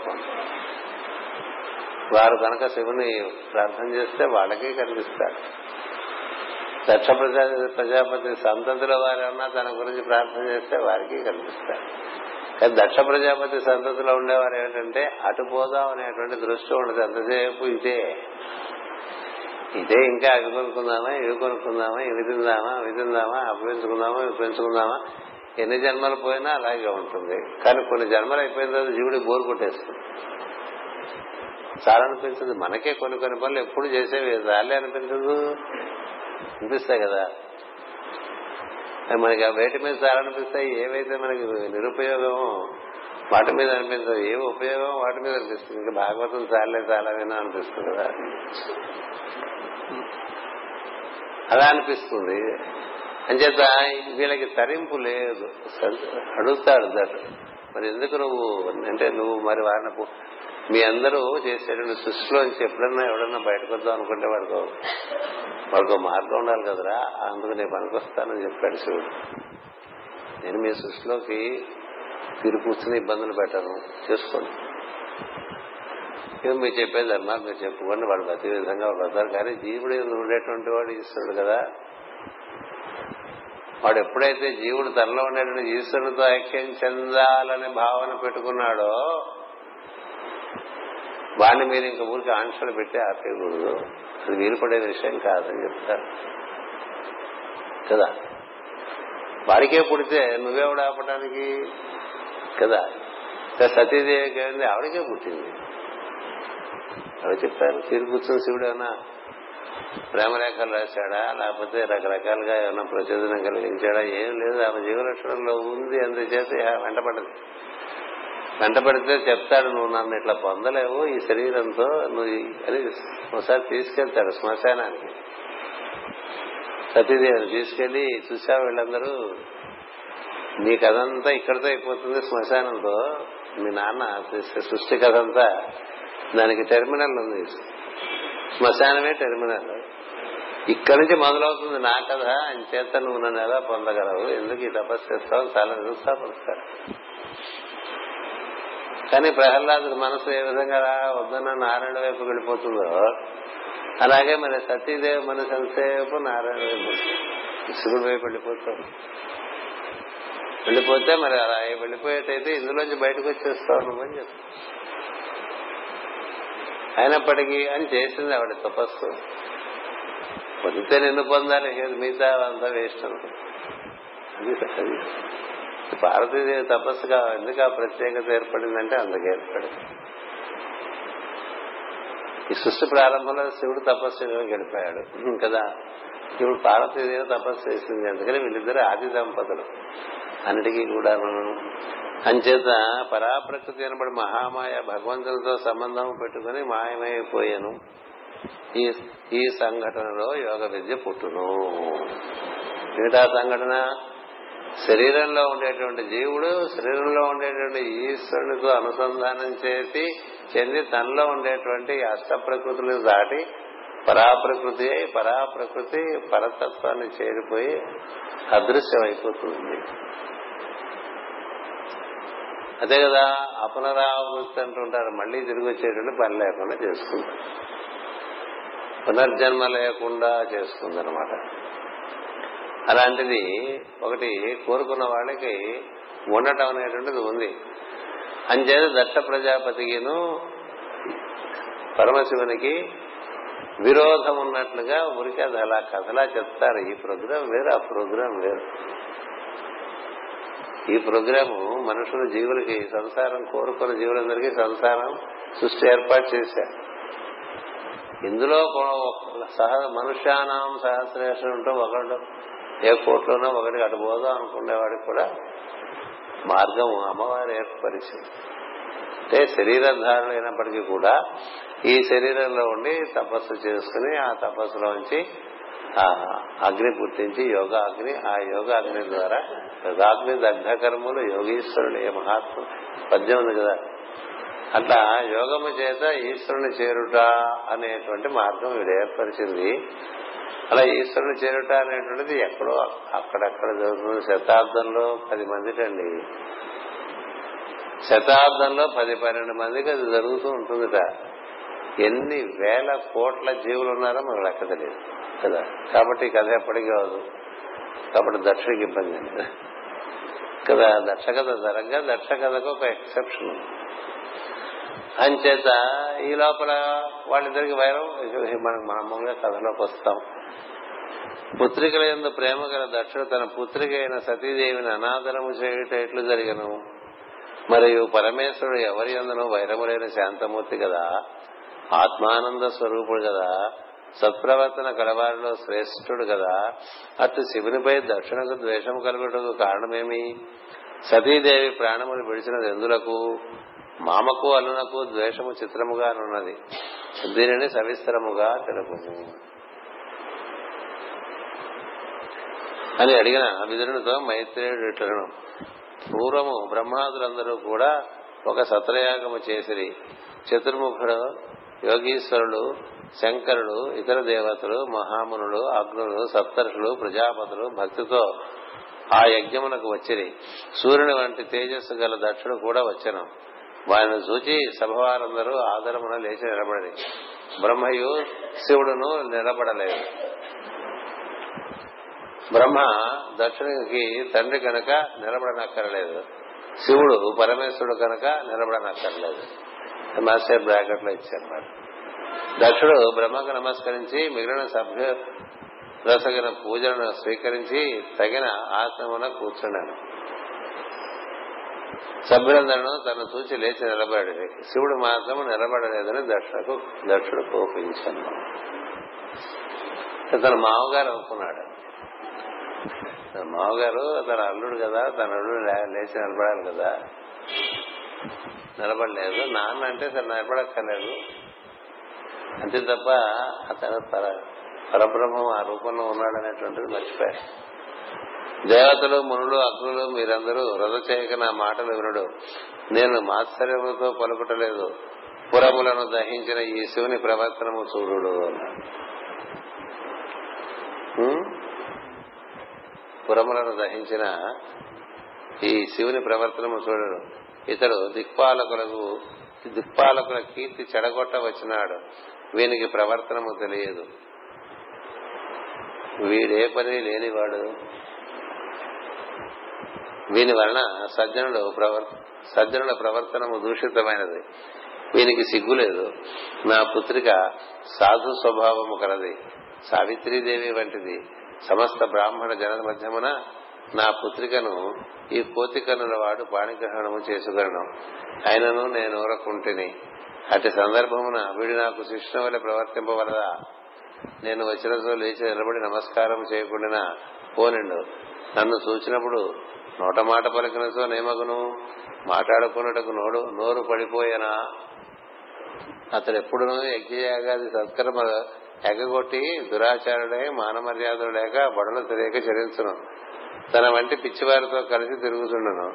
వారు కనుక శివుని ప్రార్థన చేస్తే వాళ్ళకి కనిపిస్తాడు. దక్ష ప్రజాపతి సంతతిలో వారేమన్నా తన గురించి ప్రార్థన చేస్తే వారికి కనిపిస్తారు. కానీ దక్ష ప్రజాపతి సంతతిలో ఉండేవారు ఏమిటంటే అటు పోదాం అనేటువంటి దృష్టి ఉండదు. అంతసేపు ఇదే ఇంకా అవి కొనుక్కుందామా, ఇవి కొనుక్కుందామా, ఇవి తిందామా, అవి తిందామా, అవి పెంచుకుందామా, ఇవి పెంచుకుందామా. ఎన్ని జన్మలు పోయినా అలాగే ఉంటుంది. కానీ కొన్ని జన్మలు అయిపోయిన తర్వాత జీవుడికి బోరు కొట్టేస్తుంది, చాలా అనిపించదు. మనకే కొన్ని పనులు ఎప్పుడు చేసేవి రాలే అనిపించదు, అనిపిస్తాయి కదా. మనకి ఆ వేటి మీద చాలా అనిపిస్తాయి. ఏవైతే మనకి నిరుపయోగమో వాటి మీద అనిపించదు, ఏ ఉపయోగం వాటి మీద అనిపిస్తుంది. ఇంకా భాగవతం చాలా వినా అనిపిస్తుంది కదా, అలా అనిపిస్తుంది. అంచేత వీళ్ళకి తరింపు లేదు. అడుగుతాడు మరి ఎందుకు నువ్వు అంటే, నువ్వు మరి వారిని మీ అందరూ చేసేటువంటి సృష్టిలోంచి ఎప్పుడన్నా ఎవడన్నా బయటకు వద్దాం అనుకుంటే వాడికో మార్గం ఉండాలి కదరా, అందుకు నేను పనికొస్తానని చెప్పాడు శివుడు. నేను మీ సృష్టిలోకి తిరిగి ఇబ్బందులు పెట్టను, చేసుకోండి. మీరు చెప్పే ధర్మాలు మీరు చెప్పుకోండి, వాడు ప్రతి విధంగా పడతారు. కానీ జీవుడు ఉండేటువంటి వాడు ఈశ్వరుడు కదా. వాడు ఎప్పుడైతే జీవుడు తనలో ఉండేటువంటి ఈశ్వరుడితో ఐక్యం చెందాలనే భావన పెట్టుకున్నాడో వాడిని మీరు ఇంక ఊరికి ఆంక్షలు పెట్టి ఆపేయకూడదు. అది వీలు పడే విషయం కాదని చెప్తారు కదా. వారికే పుడితే నువ్వేవిడ ఆపడానికి కదా. సతీదేవి అయింది, ఆవిడకే పుట్టింది. అవి చెప్పారు. తీరు కూర్చొని శివుడు ఏమన్నా ప్రేమరేఖలు రాశాడా, లేకపోతే రకరకాలుగా ఏమైనా ప్రచోదనం కలిగించాడా? ఏం లేదు, ఆమె జీవలక్షణంలో ఉంది. అందుచేత వెంటపడదు. వెంటపడితే చెప్తాడు, నువ్వు నన్ను ఇట్లా పొందలేవు ఈ శరీరంతో నువ్వు అని ఒకసారి తీసుకెళ్తాడు శ్మశానానికి. సతీదేవిని తీసుకెళ్లి, చూసా వీళ్ళందరూ నీ కథంతా ఇక్కడితో అయిపోతుంది శ్మశానంతో, మీ నాన్న సృష్టి కథంతా దానికి టెర్మినల్ ఉంది, శ్మశానమే టెర్మినల్, ఇక్కడి నుంచి మొదలవుతుంది నా కథ. ఆయన చేత నువ్వు నన్ను ఎలా పొందగలవు, ఎందుకు ఈ తపస్సు చేస్తావు, చాలా నిరుత్సాహపరుస్తాడు. కానీ ప్రహ్లాదుడి మనసు ఏ విధంగా వద్దన్న నారాయణ వైపు వెళ్ళిపోతుందో, అలాగే మరి సతీదేవి మనసు ఎంతసేపు నారాయణ వైపు శివుడి వైపు వెళ్ళిపోతుంది. వెళ్ళిపోతే మరి అలా వెళ్ళిపోయేటైతే ఇందులోంచి బయటకు వచ్చేస్తావు నువ్వు అని చెప్తాను. అయినప్పటికీ అని చేసింది ఆవిడ తపస్సు. పొందితే నిన్ను పొందాలి, మిగతా అంతా వేస్ట్ అనుకో. అది పార్వతీదేవి తపస్సు కావాలి. ఎందుకు ఆ ప్రత్యేకత ఏర్పడిందంటే అందుకు ఏర్పడింది. ఈ సృష్టి ప్రారంభంలో శివుడు తపస్సు గడిపాడు కదా, ఇప్పుడు పార్వతీదేవి తపస్సు చేసింది. అందుకని వీళ్ళిద్దరు ఆది దంపతులు అన్నిటికీ కూడా. అంచేత పరాప్రకృతి అనబడి మహామాయ భగవంతులతో సంబంధం పెట్టుకుని మాయమైపోయాను. ఈ సంఘటనలో యోగ విద్య పుట్టును. ఏమిటా సంఘటన? శరీరంలో ఉండేటువంటి జీవుడు శరీరంలో ఉండేటువంటి ఈశ్వరునితో అనుసంధానం చెంది తనలో ఉండేటువంటి అష్టప్రకృతులు దాటి పరాప్రకృతి అయి పరాప్రకృతి పరతత్వాన్ని చేరిపోయి అదృశ్యమైపోతుంది. అదే కదా అపునరావృత్తి అంటుంటారు. మళ్లీ తిరిగి వచ్చేటువంటి పని లేకుండా చేసుకుంటారు, పునర్జన్మ లేకుండా చేసుకుందనమాట. అలాంటిది ఒకటి కోరుకున్న వాళ్ళకి ఉండటం అనేటువంటిది ఉంది. అంచేత దక్ష ప్రజాపతికిను పరమశివునికి విరోధం ఉన్నట్లుగా ఊరికి అది అలా కథలా చెప్తారు. ఈ ప్రోగ్రాం వేరు, ఆ ప్రోగ్రాం వేరు. ఈ ప్రోగ్రాము మనుషుల జీవులకి సంసారం కోరుకున్న జీవులందరికీ సంసారం సృష్టి ఏర్పాటు చేశారు. ఇందులో మనుష్యానాం సహస్రేషణ ఉంటూ ఒకడు ఏ కోట్లోనో ఒకటికి అటు పోదాం అనుకునేవాడికి కూడా మార్గం అమ్మవారి ఏర్పరిచింది. అంటే శరీరధారులు అయినప్పటికీ కూడా ఈ శరీరంలో ఉండి తపస్సు చేసుకుని ఆ తపస్సులోంచి అగ్ని పుట్టించి యోగాగ్ని, ఆ యోగాగ్ని ద్వారా యోగాగ్ని దగ్ధ కర్మలు యోగీశ్వరుడు ఏ మహాత్మ పద్యం ఉంది కదా, అట్లా యోగము చేత ఈశ్వరుని చేరుట అనేటువంటి మార్గం వీడు ఏర్పరిచింది. అలా ఈశ్వరుని చేరుట అనేటువంటిది ఎక్కడో అక్కడక్కడ జరుగుతుంది. శతాబ్దంలో 10-12 మందికి అది జరుగుతూ ఉంటుందిట. ఎన్ని వేల కోట్ల జీవులు ఉన్నారో మనకు లెక్క తెలియదు కదా. కాబట్టి కథ ఎప్పటికీ అవదు. కాబట్టి దక్షకి ఇబ్బంది అండి కదా. దక్ష కథ జరగ్గా దక్ష కథకు ఒక ఎక్సెప్షన్. అంచేత ఈ లోపల వాళ్ళిద్దరికి వైరం. మనకు మామూలుగా కథలోకి వస్తాం. పుత్రికల యందు ప్రేమ గల దక్షుడు తన పుత్రిక అయిన సతీదేవిని అనాదరము చేయుట ఎట్లు జరిగను? మరియు పరమేశ్వరుడు ఎవరి యందునూ వైరములైన శాంతమూర్తి కదా, ఆత్మానంద స్వరూపుడు కదా, సత్ప్రవర్తన కలవారిలో శ్రేష్ఠుడు కదా, అటు శివునిపై దక్షిణకు ద్వేషం కలుగుటకు కారణమేమి? సతీదేవి ప్రాణములు విడిచినది ఎందులకు? మామకు అల్లునకు ద్వేషము చిత్రముగానున్నది, దీనిని సవిస్తరముగా తెలుపు అని అడిగిన విదురునితో మైత్రేయుడు ఇట్లను: పూర్వము బ్రహ్మాదులందరూ కూడా ఒక సత్రయాగము చేసిరి. చతుర్ముఖుడు, యోగీశ్వరుడు, శంకరుడు, ఇతర దేవతలు, మహామునులు, అగ్నులు, సప్తర్షులు, ప్రజాపతులు భక్తితో ఆ యజ్ఞమునకు వచ్చిరి. సూర్యుని వంటి తేజస్సు గల దక్షుడు కూడా వచ్చెను. వారిని చూచి సభవారందరూ ఆదరమున లేచి నిలబడి, బ్రహ్మయు శివుడును నిలబడలేదు. బ్రహ్మ దక్షునికి తండ్రి కనుక నిలబడనక్కరలేదు, శివుడు పరమేశ్వరుడు కనుక నిలబడనక్కర్లేదు. మాస్టర్ బ్రాకెట్ లో ఇచ్చారు. దక్షుడు బ్రహ్మకు నమస్కరించి మిగిలిన రసగిన పూజలను స్వీకరించి తగిన ఆసనమున కూర్చున్నాను. సభ్యులందరూ తను చూచి లేచి నిలబడి, శివుడు మాత్రం నిలబడలేదని దక్షుడు కోపించాను. తన మామగారు అనుకున్నాడు, తన మామగారు తన అల్లుడు కదా, తన అల్లుడు లేచి నిలబడాలి కదా, నిలబడలేదు. నాన్న అంటే తను నిలబడక్కర్లేదు, అంతే తప్ప అతను పరబ్రహ్మం ఆ రూపంలో ఉన్నాడనేటువంటిది మర్చిపోయారు. దేవతలు, మునులు, అగ్నులు మీరందరూ వృధ చేయక నా మాటలు వినడు, నేను మాత్సర్యములతో పలుకుటలేదు, పురములను దహించిన ఈ శివుని ప్రవర్తనము చూడు. పురములను దహించిన ఈ శివుని ప్రవర్తనము చూడడు. ఇతడు దిక్పాలకుల కీర్తి చెడగొట్ట వచ్చినాడు, వీనికి ప్రవర్తనము తెలియదు, వీడే పని లేనివాడు, వీని వలన సజ్జనుల ప్రవర్తనము దూషితమైనది, వీనికి సిగ్గులేదు, నా పుత్రిక సాధు స్వభావము కలది, సావిత్రీదేవి వంటిది, సమస్త బ్రాహ్మణ జనల మధ్యమున నా పుత్రికను ఈ కోతికనుల వాడు పాణిగ్రహణము చేసుకొనను, ఆయనను నేను ఊరకుంటిని, అటు సందర్భమున వీడు నాకు శిష్ణు వలె ప్రవర్తింపవలదా, నేను వచ్చినతో లేచి నిలబడి నమస్కారం చేయకుండా పోనిండు, నన్ను చూచినప్పుడు నోట మాట పలికినతో నేమగును, మాట్లాడుకున్నటకు నోరు పడిపోయేనా. అతడు ఎప్పుడునూ యజ్ఞయాగాది సత్కర్మ ఎగ్గొట్టి దురాచారుడే, మానమర్యాదలు లేక బడులు తెలియక చరించును, తన వంటి పిచ్చివారితో కలిసి తిరుగుతుండను,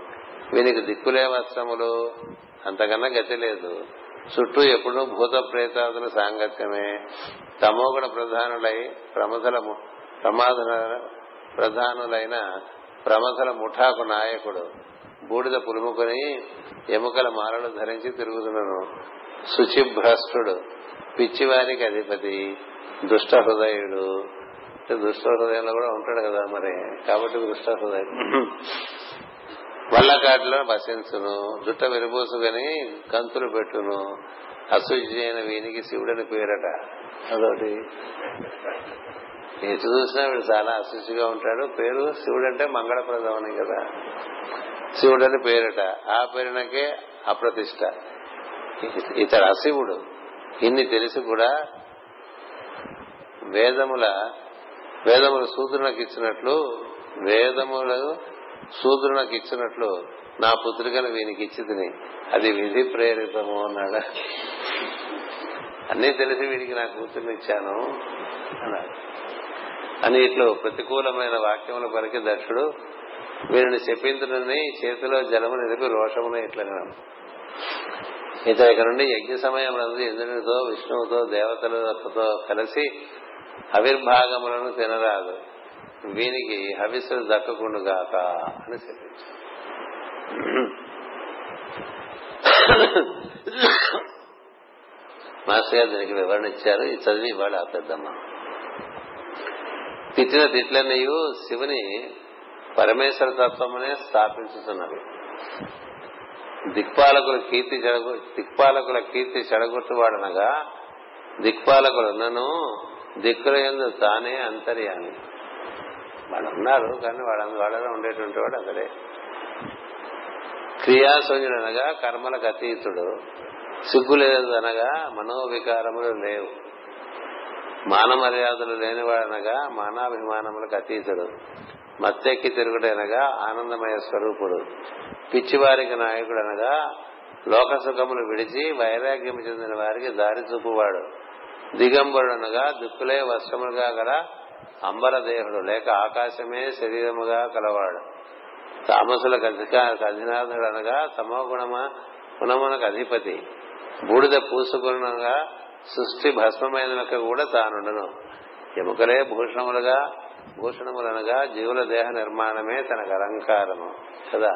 వీనికి దిక్కులే వస్త్రములు, అంతకన్నా గతి లేదు, చుట్టూ ఎప్పుడూ భూత ప్రేతాదుల సాంగత్యమే, తమోగుణ ప్రధానులైన ప్రమథల ముఠాకు నాయకుడు, బూడిద పులుముకొని ఎముకల మాలలు ధరించి తిరుగుతున్నను, శుచిభ్రష్టుడు, పిచ్చివారికి అధిపతి, దుష్ట హృదయుడు. దుష్ట హృదయంలో కూడా ఉంటాడు కదా మరి, కాబట్టి దుష్ట హృదయుడు. వల్లకాటిలో వసించును, జుట్ట విరబోసుకుని కంతులు పెట్టును, అశుచి అయిన వీనికి శివుడని పేరట. అదొకటి ఎటు చూసినా వీడు చాలా అశుచిగా ఉంటాడు, పేరు శివుడు అంటే మంగళప్రదం అని కదా, శివుడని పేరట. ఆ పేరునకే అప్రతిష్ట. ఇతడు అశివుడు. ఇన్ని తెలిసి కూడా వేదములు సూదునకిచ్చినట్లు నా పుత్రికను వీనికి ఇచ్చితిని, అది విధి ప్రేరితము అన్నాడు. అన్ని తెలిసి వీడికి నా కూతుర్ని ఇచ్చాను అన్నాడు అని ఇట్లు ప్రతికూలమైన వాక్యములు పలికి దక్షుడు వీరిని చెప్పించునని చేతిలో జలము నిలిపి రోషమున ఇట్లన్నాను. ఇతడు ఇక్కడ నుండి యజ్ఞ సమయం నందు ఇంద్రునితో, విష్ణువుతో, దేవతలతో కలిసి హవిర్భాగములను తినరాదు, వీనికి హవిస్సులు దక్కకుండుగాక అని చెప్పించారు. మాస్టర్ గారు దీనికి వివరణ ఇచ్చారు. ఇది చదివి వాళ్ళు ఆపేద్దమ్మా. తిట్టిన తిట్లన్నీ శివుని పరమేశ్వర తత్వమునే స్థాపించుతున్నవి. దిక్పాలకుల కీర్తి చెడగొట్టువాడనగా దిక్పాలకులున్నను దిక్కుల యందు తానే అంతర్యామి. వాళ్ళు ఉన్నారు కానీ వాళ్ళలో ఉండేటువంటి వాడు అతడే. క్రియాశూన్యుడు అనగా కర్మలకు అతీతుడు, సిగ్గు లేదు అనగా మనోవికారములు లేవు, మానమర్యాదలు లేనివాడనగా మానాభిమానములకు అతీతుడు, మత్తెక్కి తిరుగుడనగా ఆనందమయ స్వరూపుడు, పిచ్చివారికి నాయకుడు అనగా లోకసుఖములు విడిచి వైరాగ్యము చెందిన వారికి దారి చూపువాడు, దిగంబరుడనగా దిక్కులే వస్త్రములుగా గల అంబరదేహుడు లేక ఆకాశమే శరీరముగా కలవాడు, తామసులకు అధినాథుడు అనగా తమో గుణమునకు అధిపతి, బూడిద పూసుకునగా సృష్టి భస్మమైనక కూడా తానుండును, ఎముకలే భూషణములనగా జీవుల దేహ నిర్మాణమే తనకు అలంకారము కదా.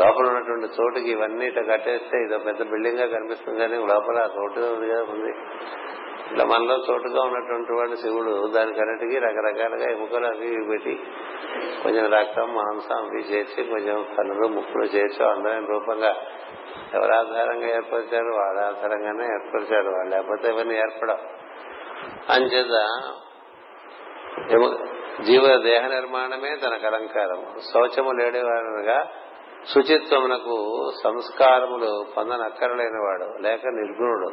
లోపల ఉన్నటువంటి చోటుకి ఇవన్నీ ఇట్లా కట్టేస్తే ఇదో పెద్ద బిల్డింగ్ గా కనిపిస్తుంది, కానీ లోపల చోటుగా ఉంది. ఇట్లా మనలో చోటుగా ఉన్నటువంటి వాడు శివుడు. దానికన్నిటికీ రకరకాలుగా ఎముకలు అవి పెట్టి కొంచెం రక్తం, మాంసం అవి చేసి కొంచెం కళ్ళు, ముక్కులు చేసి అందమైన రూపంగా ఎవరు ఆధారంగా ఏర్పరిచారు వాళ్ళ ఆధారంగానే ఏర్పరిచారు, వాళ్ళు లేకపోతే ఇవన్నీ ఏర్పడవు. అంచేత జీవ దేహ నిర్మాణమే తన అలంకారము. శౌచము లేనివాడుగా శుచిత్వమునకు సంస్కారములు పొందనక్కరలేని వాడు లేక నిర్గుణుడు.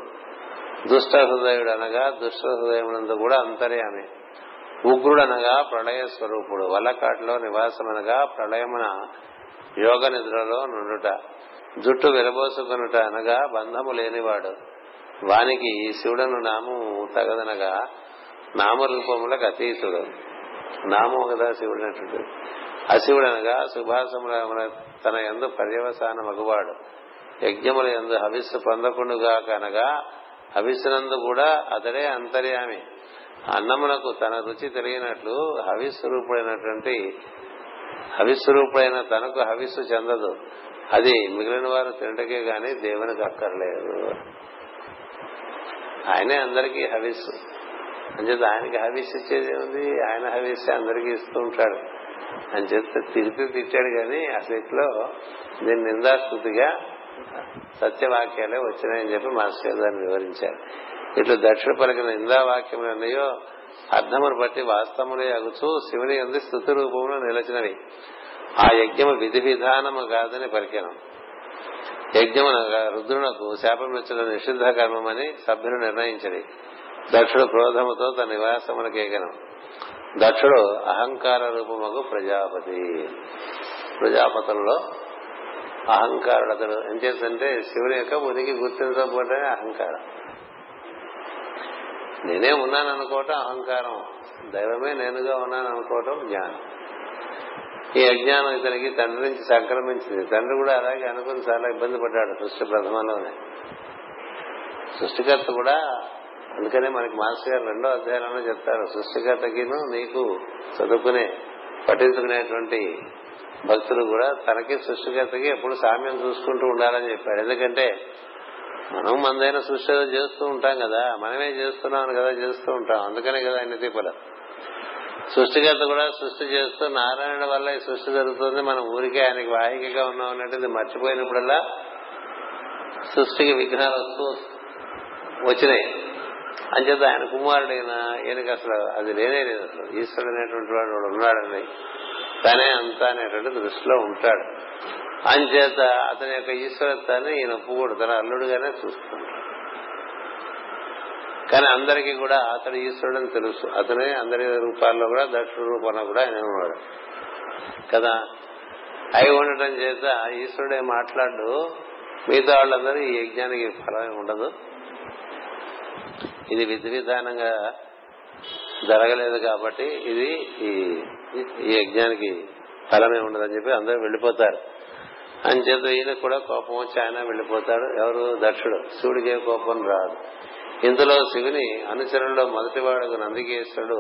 దుష్ట హృదయుడు అనగా దుష్ట హృదయమునందు కూడా అంతర్యామి. ఉగ్రుడు అనగా ప్రళయ స్వరూపుడు. వల్లకాటిలో నివాసమనగా ప్రళయమున యోగ నిద్రలో నుండుట. జుట్టు విరబోసుకునుట అనగా బంధము లేనివాడు. వానికి శివుడను నామము తగదనగా నామరూపములకు అతీతుడు. నామము కదా శివుడు అంటుడు. అశివుడు అనగా సుభాసముల తన యందు పర్యవసాన మగువాడు. యజ్ఞముల యందు హవిస్సు పొందకుండుగా కనగా హవిస్సునందు కూడా అతడే అంతర్యామి. అన్నమునకు తన రుచి తెలియనట్లు హవిస్వరూపుడైనటువంటి హవిస్వరూపుడైన తనకు హవిస్సు చెందదు. అది మిగిలిన వారు తినటకే గాని దేవునికి అక్కర్లేదు. ఆయనే అందరికీ హవిస్సు. అంచేత ఆయనకి హవిస్సు ఇచ్చేది ఏముంది? ఆయన హవిస్సు అందరికీ ఇస్తూ ఉంటాడు అని చెప్తే తిరిగి తిట్టాడు. కానీ అసలు ఇంట్లో దీన్ని నిందాస్తుతిగా సత్యవాక్యాలే వచ్చినాయని చెప్పి మాస్టర్ గారిని వివరించారు. ఇట్లు దక్షిణ పలికిన నిందావాక్యములన్నయో అర్థమును బట్టి వాస్తవములే అగుచు శివుని ఎందు స్థుతి రూపంలో నిలచినవి. ఆ యజ్ఞము విధి విధానము కాదని పలికినం. యజ్ఞమునగా రుద్రునకు శాపమిచ్చడం నిషిద్ధ కర్మమని సభ్యులు నిర్ణయించడి. దక్షుడు క్రోధముతో తన నివాసమునకు ఎగనం. దక్షుడు అహంకార రూపముకు ప్రజాపతి. ప్రజాపతుల్లో అహంకారుడు అతడు. ఏం చేస్తుంటే శివుని యొక్క ఉనికి గుర్తించబోటమే అహంకారం. నేనే ఉన్నాను అనుకోవటం అహంకారం, దైవమే నేనుగా ఉన్నాను అనుకోవటం జ్ఞానం. ఈ అజ్ఞానం ఇతనికి తండ్రి నుంచి సంక్రమించింది. తండ్రి కూడా అలాగే అనుకుని చాలా ఇబ్బంది పడ్డాడు సృష్టి ప్రథమలోనే. సృష్టికర్త కూడా అందుకనే మనకి మాస్టర్ గారు 2వ అధ్యాయంలోనే చెప్తారు, సృష్టికర్తకిను నీకు చదువుకునే పఠించుకునేటువంటి భక్తులు కూడా తనకి సృష్టికర్తకి ఎప్పుడు సామ్యం చూసుకుంటూ ఉండాలని చెప్పాడు. ఎందుకంటే మనం మందైన సృష్టి చేస్తూ ఉంటాం కదా, మనమే చేస్తున్నాం కదా, చేస్తూ ఉంటాం. అందుకనే కదా అన్ని దీపాలు. సృష్టికర్త కూడా సృష్టి చేస్తూ నారాయణుడు వల్ల ఈ సృష్టి జరుగుతుంది, మనం ఊరికే ఆయనకి వాహికగా ఉన్నాం అన్నట్టు మర్చిపోయినప్పుడల్లా సృష్టికి విఘ్నాలు వస్తూ వచ్చినాయి. అంచేత ఆయన కుమారుడైనా ఈయనకి అసలు అది లేనే లేదు. అసలు ఈశ్వరుడు అనేటువంటి వాడు ఉన్నాడని, తనే అంతా అనేటువంటి దృష్టిలో ఉంటాడు. అంచేత అతని యొక్క ఈశ్వరత్వాన్ని ఈయన ఒప్పుకోడు, తన అల్లుడుగానే చూసుకుంటాడు. కానీ అందరికీ కూడా అతడు ఈశ్వరుడు అని తెలుసు. అతనే అందరి రూపాల్లో కూడా దక్షుడు రూపంలో కూడా ఆయన ఉన్నాడు కదా. అయి ఉండటం చేత ఈశ్వరుడే మాట్లాడు, మిగతా వాళ్ళందరూ ఈ యజ్ఞానికి ఫలమే ఉండదు, ఇది విధి విధానంగా జరగలేదు కాబట్టి ఇది ఈ యజ్ఞానికి ఫలమే ఉండదని చెప్పి అందరూ వెళ్లిపోతారు. అంచేత ఈయన కూడా కోపం వచ్చి ఆయన వెళ్లిపోతాడు. ఎవరు? దక్షుడు. శివుడికి కోపం రాదు. ఇందులో శివుని అనుచరుల్లో మొదటివాడు నందికేశ్వరుడు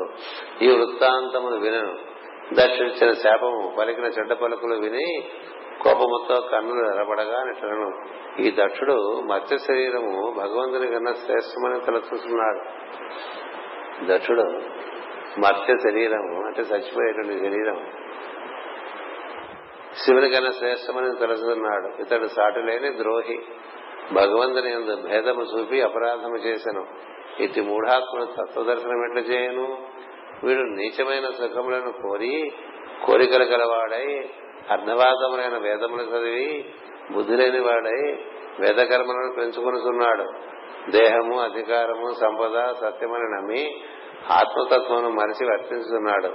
ఈ వృత్తాంతమును వినను. దక్షుడిచ్చిన శాపము పలికిన చెడ్డ పలుకులు విని కోపముతో కన్నులు ఎరబడగా నిటను. ఈ దక్షుడు మత్స్య శరీరము భగవంతుని కన్నా శ్రేష్టమని తలచుకున్నాడు. దక్షుడు మత్స్య శరీరము అంటే చచ్చిపోయేటువంటి శరీరం శివుని కన్నా శ్రేష్టమని తలచుకున్నాడు. ఇతడు సాటి లేని ద్రోహి, భగవంతుని యందు భేదము చూపి అపరాధము చేసెను. ఇటు మూఢాత్ముడు తత్వదర్శనం ఎట్లా చేయను? వీడు నీచమైన సుఖములను కోరి కోరికలు గలవాడై అర్ధవాదములైన వేదములు చదివి బుద్ధి లేని వాడై వేదకర్మలను పెంచుకొనుచున్నాడు. దేహము, అధికారము, సంపద, సత్యమని నమ్మి ఆత్మతత్వమును మరిచి వర్తిస్తున్నాడు.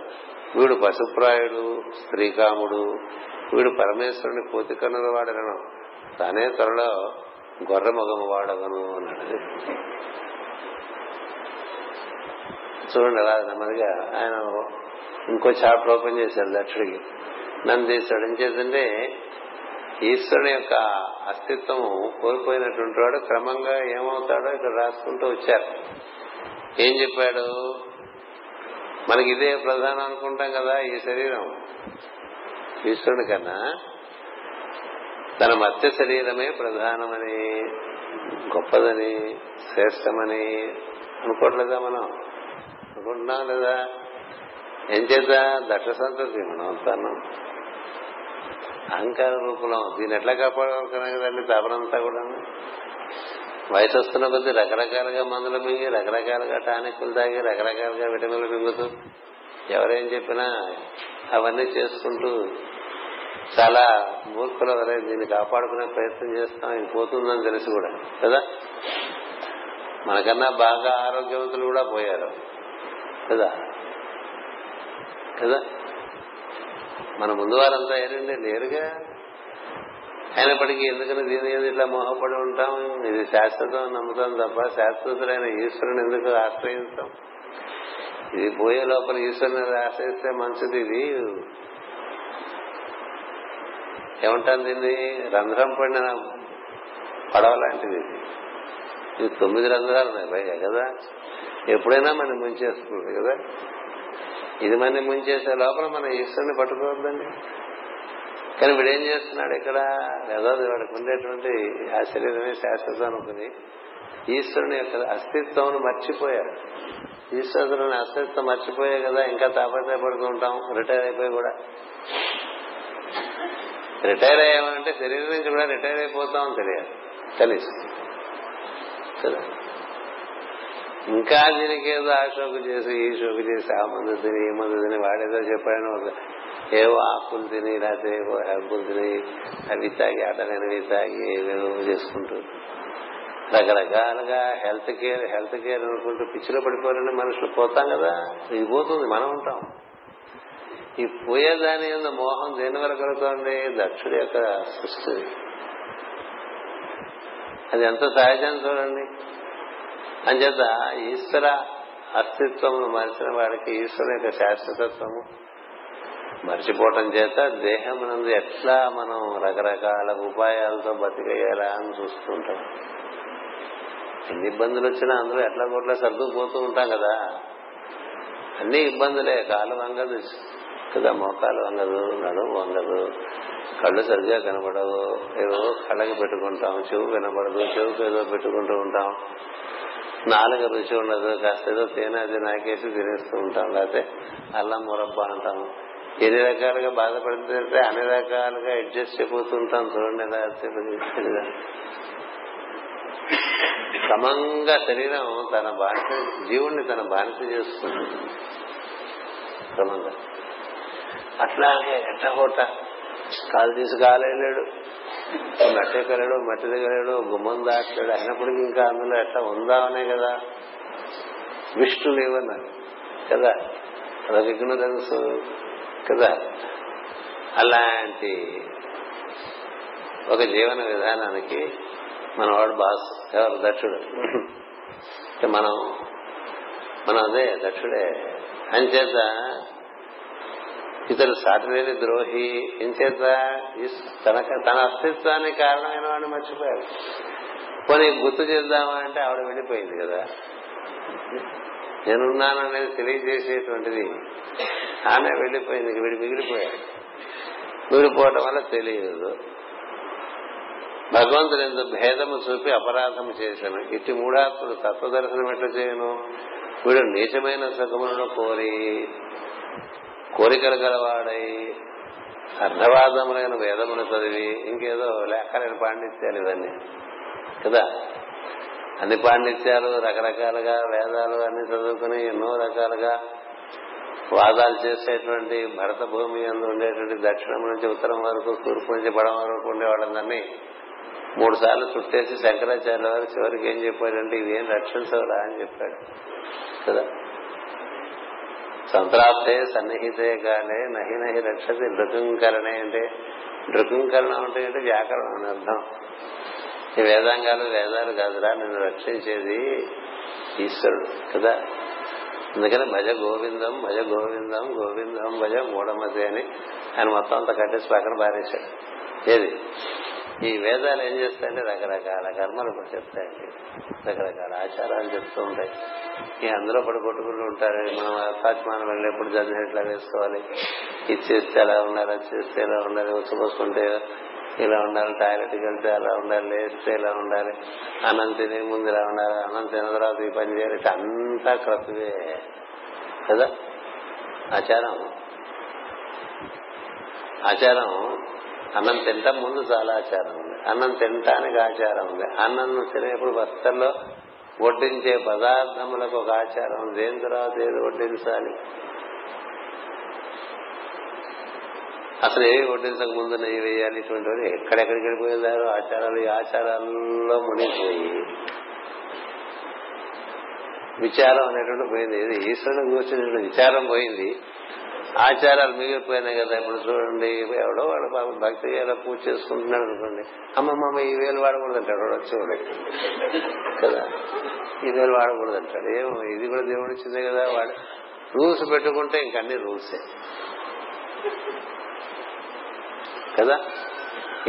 వీడు పశుప్రాయుడు, శ్రీకాముడు. వీడు పరమేశ్వరుని కోతి కన్నుల వాడను, తానే త్వరలో గొర్రె మొగము వాడగను అన్నాడు. చూడండి అలా నెమ్మదిగా ఆయన ఇంకో చాప్టర్ ఓపెన్ చేశారు దక్షుడికి. నందీశ్వరుడు ఏం చేసింటే ఈశ్వరుని యొక్క అస్తిత్వము కోల్పోయినటువంటి వాడు క్రమంగా ఏమవుతాడో ఇక్కడ రాసుకుంటూ వచ్చారు. ఏం చెప్పాడు? మనకి ఇదే ప్రధానం అనుకుంటాం కదా, ఈ శరీరం ఈశ్వరుని కన్నా తన మత్స్య శరీరమే ప్రధానమని, గొప్పదని, శ్రేష్టమని అనుకోవట్లేదా? మనం అనుకుంటున్నాం లేదా? ఏం చేద్దా దక్ష సంతతి మనం అవుతాను అహంకార రూపంలో. దీన్ని ఎట్లా కాపాడుకున్నాం కదండి తపనంతా కూడా. వయసు వస్తున్న కొద్దీ రకరకాలుగా మందులు మింగి, రకరకాలుగా టానిక్లు తాగి, రకరకాలుగా విటమిన్లు మింగుతూ ఎవరేం చెప్పినా అవన్నీ చేసుకుంటూ చాలా మూర్ఖులు ఎవరైనా దీన్ని కాపాడుకునే ప్రయత్నం చేస్తాం. ఇది పోతుందని తెలిసి కూడా కదా, మనకన్నా బాగా ఆరోగ్యవంతులు కూడా పోయారు కదా కదా మన ముందు వారంతా ఏరండి లేరుగా. అయినప్పటికీ ఎందుకని దీని ఏది ఇట్లా మోహపడి ఉంటాం? ఇది శాశ్వతం నమ్ముతాం తప్ప శాశ్వతులైన ఈశ్వరుని ఎందుకు ఆశ్రయిస్తాం? ఇది పోయే లోపల ఈశ్వరుని ఆశ్రయిస్తే మంచిది. ఇది ఏమంటాం దీన్ని? రంధ్రం పడిన పడవ లాంటిది. ఇది 9 రంధ్రాలు ఉన్నాయి పైగా కదా, ఎప్పుడైనా మనం ముంచేస్తుంది కదా. ఇది మనం ముంచేసే లోపల మనం ఈశ్వరుని పట్టుకోవద్దండి. కానీ వీడేం చేస్తున్నాడు ఇక్కడ? ఏదో వాడికి ఉండేటువంటి ఆ శరీరమే శాశ్వతం అనుకుని ఈశ్వరుని యొక్క అస్తిత్వం మర్చిపోయారు. ఈశ్వరుని అస్తిత్వం మర్చిపోయే కదా ఇంకా తాపత్రయపడుతూ ఉంటాం. రిటైర్ అయిపోయి కూడా, రిటైర్ అయ్యామంటే శరీరం నుంచి కూడా రిటైర్ అయిపోతామని తెలియాలి తెలుసు కదా. ఇంకా దీనికి ఏదో ఆ షోకు చేసి ఈ షోకు చేసి ఆ మందు తిని ఈ మందు తిని వాడేదో చెప్పాడని ఏవో ఆకులు తిని లేకపోతే ఏవో హెబ్బులు తిని అవి తాగి అటలైనవి తాగి ఏవేవో చేసుకుంటూ రకరకాలుగా హెల్త్ కేర్ అనుకుంటూ పిచ్చిలో పడిపోయిన మనుషులు పోతాం కదా. ఇది పోతుంది, మనం ఉంటాం. ఈ పోయేదాని మీద మోహం దేని వరకు కలుగుతోంది? దక్షుడి యొక్క సృష్టి. అది ఎంత సహజం చూడండి. అంచేత ఈశ్వర అస్తిత్వమును మరిచిన వాడికి ఈశ్వరుని యొక్క శాశ్వతత్వము మర్చిపోవటం చేత దేహం నందు ఎట్లా మనం రకరకాల ఉపాయాలతో బతికేయాలా అని చూస్తుంటాం. ఎన్ని ఇబ్బందులు వచ్చినా అందులో ఎట్లా గోట్లా సర్దుకుపోతూ ఉంటాం కదా. అన్ని ఇబ్బందులే. కాలు వంగదు కదా, మోకాలు వంగదు, నడుము వంగదు, కళ్ళు సరిగ్గా కనబడవు, ఏదో కళ్ళకి పెట్టుకుంటాం, చెవు కనబడదు, చెవుకు ఏదో పెట్టుకుంటూ ఉంటాం, నాలుగు రుచి ఉండదు, కాస్త ఏదో తేనె అది నాకేసి తినేస్తూ ఉంటాం, లేకపోతే అల్లం మురబ్బా అంటాం. ఎన్ని రకాలుగా బాధపడితే అన్ని రకాలుగా అడ్జస్ట్ అయిపోతుంటాం. చూడండి ఎలా క్రమంగా శరీరం తన బానిస, జీవుణ్ణి తన బానిస చేస్తుంది క్రమంగా. అట్లాగే ఎట్ట హోట కాలు తీసి కాలేడు, మట్టి ఎక్కలేడు, మట్టి దగ్గరేడు, గుమ్మం దాటాడు. అయినప్పటికీ ఇంకా అందులో ఎట్లా ఉందామనే కదా విష్ణు లేవన్నారు కదా, అదొక తెలుసు కదా. అలాంటి ఒక జీవన విధానానికి మనవాడు బాస్ ఎవరు? దక్షుడు. మనం అదే దక్షుడే. అంచేత ఇతడు సాటిలేని ద్రోహి. ఇంచేత తన అస్తిత్వానికి కారణమైన వాడిని మర్చిపోయాడు. పోనీ గుర్తు చేద్దామా అంటే ఆవిడ వెళ్ళిపోయింది కదా. నేనున్నాననేది తెలియజేసేటువంటిది ఆమె వెళ్ళిపోయింది. వీడు మిగిలిపోయాడు. మిగిలిపోవటం వల్ల తెలియదు. భగవంతుడు ఎందు భేదము చూపి అపరాధము చేశాను. ఇటు మూడాత్ముడు తత్వదర్శనం ఎట్లా చేయను? వీడు నీచమైన సుఖములను కోరికలు గలవాడై అర్థవాదములైన వేదములు చదివి ఇంకేదో లెక్కలేని పాండిత్యాలు ఇవన్నీ కదా. అన్ని పాండిత్యాలు రకరకాలుగా వేదాలు అన్ని చదువుకుని ఎన్నో రకాలుగా వాదాలు చేసేటువంటి భరత భూమి అందు ఉండేటువంటి దక్షిణం నుంచి ఉత్తరం వరకు, తూర్పు నుంచి పడమ వరకు ఉండే వాళ్ళందరినీ 3 సార్లు చుట్టేసి శంకరాచార్యుల వారు చివరికి ఏం చెప్పాడంటే, ఇవేం రక్షించవరా అని చెప్పాడు కదా. సంతరాప్తే సన్నిహితే కాలే నహి నహి రక్షతి నృకంకరణే. అంటే నృకంకరణం అంటే ఏంటి? వ్యాకరణం అని అర్థం. ఈ వేదాంగాలు వేదాలు కాదురా, నిన్ను రక్షించేది ఈశ్వరుడు కదా. అందుకని భజ గోవిందం భజ గోవిందం గోవిందం భజ మూఢమతి అని ఆయన మొత్తం అంతా కట్టేసి పక్కన పారేశాడు. ఏది ఈ వేదాలు ఏం చేస్తాయంటే రకరకాల కర్మలు చెప్తాయండి, రకరకాల ఆచారాలు చెప్తూ ఉంటాయి. ఈ అందులో పడి కొట్టుకుంటూ ఉంటారు. మనం ఆత్మానం వెళ్ళేప్పుడు జన్మ ఎట్లా వేసుకోవాలి, ఇది చేస్తే ఎలా ఉండాలి, అది చేస్తే ఎలా ఉండాలి, వచ్చుకోసుకుంటే ఇలా ఉండాలి, టాయిలెట్కి వెళ్తే అలా ఉండాలి, లేస్తే ఇలా ఉండాలి, అన్నం తినే ముందు ఇలా ఉండాలి, అన్నం తిన తర్వాత ఈ పని చేయాలి. ఇట్లా అంతా క్రతువే కదా ఆచారం. ఆచారం అన్నం తింటాం ముందు చాలా ఆచారం ఉంది, అన్నం తినటానికి ఆచారం ఉంది, అన్నం తినేప్పుడు వస్తల్లో వడ్డించే పదార్థములకు ఒక ఆచారం ఉంది, దేని తర్వాత ఏది వడ్డించాలి అసలు ఏవి వడ్డించక ముందు నెయ్యి వేయాలి. ఇటువంటివన్నీ ఎక్కడెక్కడికి వెళ్ళిపోయేదారు ఆచారాలు. ఈ ఆచారాల్లో మునిగిపోయి విచారం అనేటువంటి పోయింది. ఇది ఈశ్వరుని కూర్చున్న విచారం పోయింది, ఆచారాలు మిగిలిపోయినాయి కదా. ఇప్పుడు చూడండి, ఎవడో వాడు భక్తిగా ఎలా పూజ చేసుకుంటున్నాడు అనుకోండి, అమ్మమ్మ ఈ వేలు వాడకూడదు అంటాడు వాడు వచ్చేవాడు కదా, ఈ వేలు వాడకూడదు అంటాడు. ఏమో ఇది కూడా దేవుడు ఇచ్చిందే కదా. వాడు రూల్స్ పెట్టుకుంటే ఇంకన్నీ రూల్సే కదా.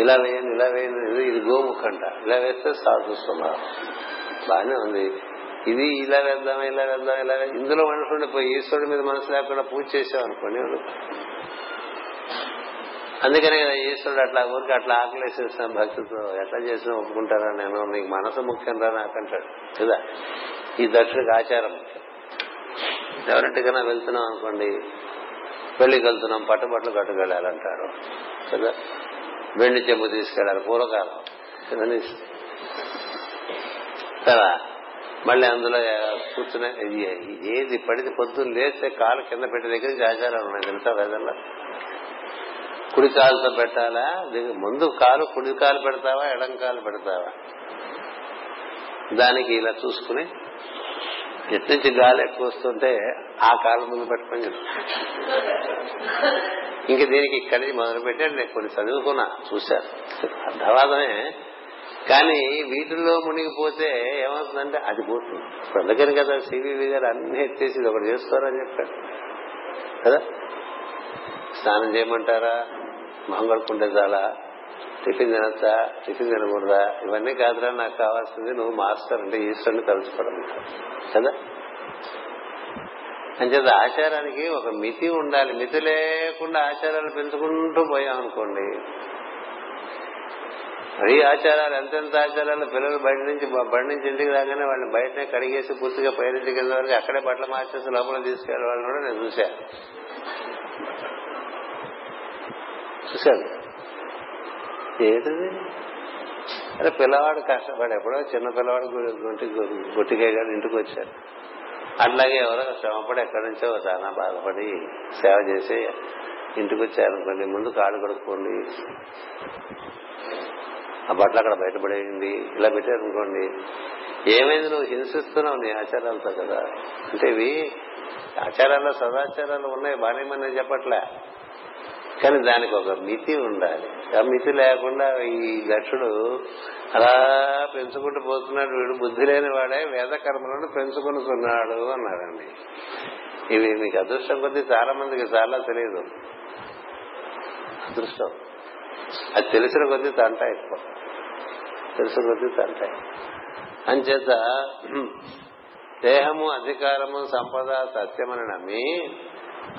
ఇలా వేయండి, ఇలా వేయండి, ఇది గోముఖ అంట, ఇలా వేస్తే సాధు సుమారు బాగానే ఉంది. ఇది ఇలా వేద్దాం, ఇలా వేద్దాం, ఇలా ఇందులో మనసు ఉండిపోయి ఈశ్వరుడి మీద మనసు లేకుండా పూజ చేసాం అనుకోని. అందుకనే కదా ఈశ్వరుడు అట్లా ఊరికి అట్లా ఆకలేసేస్తాం భక్తితో, ఎట్లా చేసినా ఒప్పుకుంటారా, నేను నీకు మనసు ముఖ్యం రా నాకంటాడు కదా. ఈ దక్షుడికి ఆచారం ముఖ్యం. ఎవరింటికైనా వెళ్తున్నాం అనుకోండి, పెళ్లికి వెళ్తున్నాం పట్టుబట్టలు కట్టుకెళ్ళాలంటాడు కదా, వెండి చెంబు తీసుకెళ్లాలి పూర్వకాలం కదా కదా. మళ్ళీ అందులో కూర్చునే ఏది పడితే పొద్దున్న లేస్తే కాలు కింద పెట్టే దగ్గర ఆచారాలు ఉన్నాయి తెలుసా. వేదల్లో కుడి కాలుతో పెట్టాలా, ముందు కాలు కుడి కాలు పెడతావా ఎడం కాలు పెడతావా, దానికి ఇలా చూసుకుని ఎటు నుంచి గాలి ఎక్కువ వస్తుంటే ఆ కాలు ముందు పెట్టుకొని చెప్తాను. ఇంక దీనికి ఇక్కడి నుంచి మొదలుపెట్టి నేను కొన్ని చదువుకున్నా చూశాను, అర్థవాదమే. కానీ వీటిల్లో మునిగిపోతే ఏమవుతుందంటే అది పోతుంది. అందుకని కదా సివివి గారు అన్ని ఎత్తేసి ఇది ఒకటి చేసుకోవాలని చెప్పాడు కదా. స్నానం చేయమంటారా, మొహం కడుక్కుంటే చాలా, టిఫిన్ తినచ్చా, టిఫిన్ తినకూడదా, ఇవన్నీ కాదురా నాకు కావాల్సింది నువ్వు మాస్టర్ అంటే ఈశ్వరుని తలుచుకోవడం కదా. అంచేత ఆచారానికి ఒక మితి ఉండాలి. మితి లేకుండా ఆచారాలు పెంచుకుంటూ పోయాం అనుకోండి, మరీ ఆచారాలు ఎంతెంత ఆచారాలు. పిల్లలు బయట నుంచి ఇంటికి రాగానే వాళ్ళని బయటనే కడిగేసి పూర్తిగా పైరింటికి వెళ్ళే వరకు అక్కడే బట్టలు మార్చేసి లోపల తీసుకెళ్లే వాళ్ళని కూడా నేను చూశాను. ఏంటది, అరే పిల్లవాడు కష్టపడి ఎప్పుడో చిన్న పిల్లవాడు గొట్టికే కానీ ఇంటికి వచ్చారు. అట్లాగే ఎవరో శ్రమపడి ఎక్కడి నుంచో చాలా బాధపడి సేవ చేసి ఇంటికి వచ్చారనుకోండి, ముందు కాళ్ళు కడుక్కోండి, ఆ బట్టలు అక్కడ బయటపడేయండి, ఇలా పెట్టారనుకోండి. ఏమైంది, నువ్వు హింసిస్తున్నావు నీ ఆచారాలతో కదా. అంటే ఇవి ఆచారాల్లో సదాచారాలు ఉన్నాయి బానే మనం చెప్పట్లే, కానీ దానికి ఒక మితి ఉండాలి. ఆ మితి లేకుండా ఈ దక్షుడు అలా పెంచుకుంటూ పోతున్నాడు. వీడు బుద్ధి లేని వాడే వేద కర్మలను పెంచుకుంటున్నాడు అన్నారండి. ఇవి మీకు అదృష్టం కొద్దీ చాలా మందికి చాలా తెలియదు. అదృష్టం అది తెలిసిన కొద్దీ తంటాయి, తెలిసిన కొద్దీ తంటాయి. అంచేత దేహము అధికారము సంపద సత్యమని నమ్మి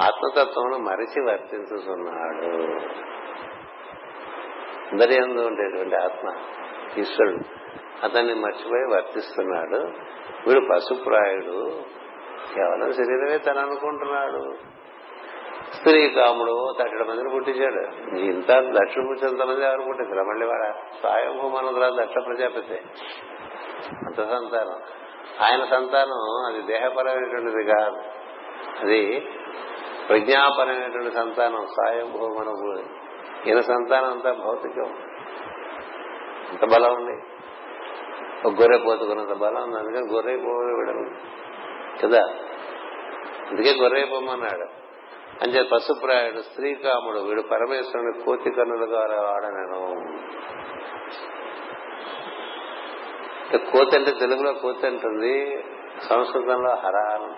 ఆత్మతత్వమును మరిచి వర్తించుతున్నాడు. అందరి యందు ఉండేటువంటి ఆత్మ ఈశ్వరుడు అతన్ని మర్చిపోయి వర్తిస్తున్నాడు. వీడు పశుప్రాయుడు, కేవలం శరీరమే తను అనుకుంటున్నాడు. స్త్రీ కాముడు 30 మందిని పుట్టించాడు. ఇంత దక్ష మంది ఎవరు పుట్టించారు, మళ్ళీ వాడ స్వయంభూమన తర్వాత దక్ష ప్రజాపతి అంత సంతానం. ఆయన సంతానం అది దేహపరమైనటువంటిది కాదు, అది ప్రజ్ఞాపరమైనటువంటి సంతానం స్వయంభూమన. ఈయన సంతానం అంతా భౌతికం. అంత బలం ఉంది, ఒక గొర్రె పోతుకున్నంత బలం ఉంది. అందుకని గొర్రె పోవడం కదా, అందుకే గొర్రె పోమన్నాడు. అంటే పశుప్రాయుడు శ్రీకాముడు, వీడు పరమేశ్వరుని కోతి కన్నులుగా వాడనను. కోతి అంటే తెలుగులో కోతి అంటుంది, సంస్కృతంలో హరాన్,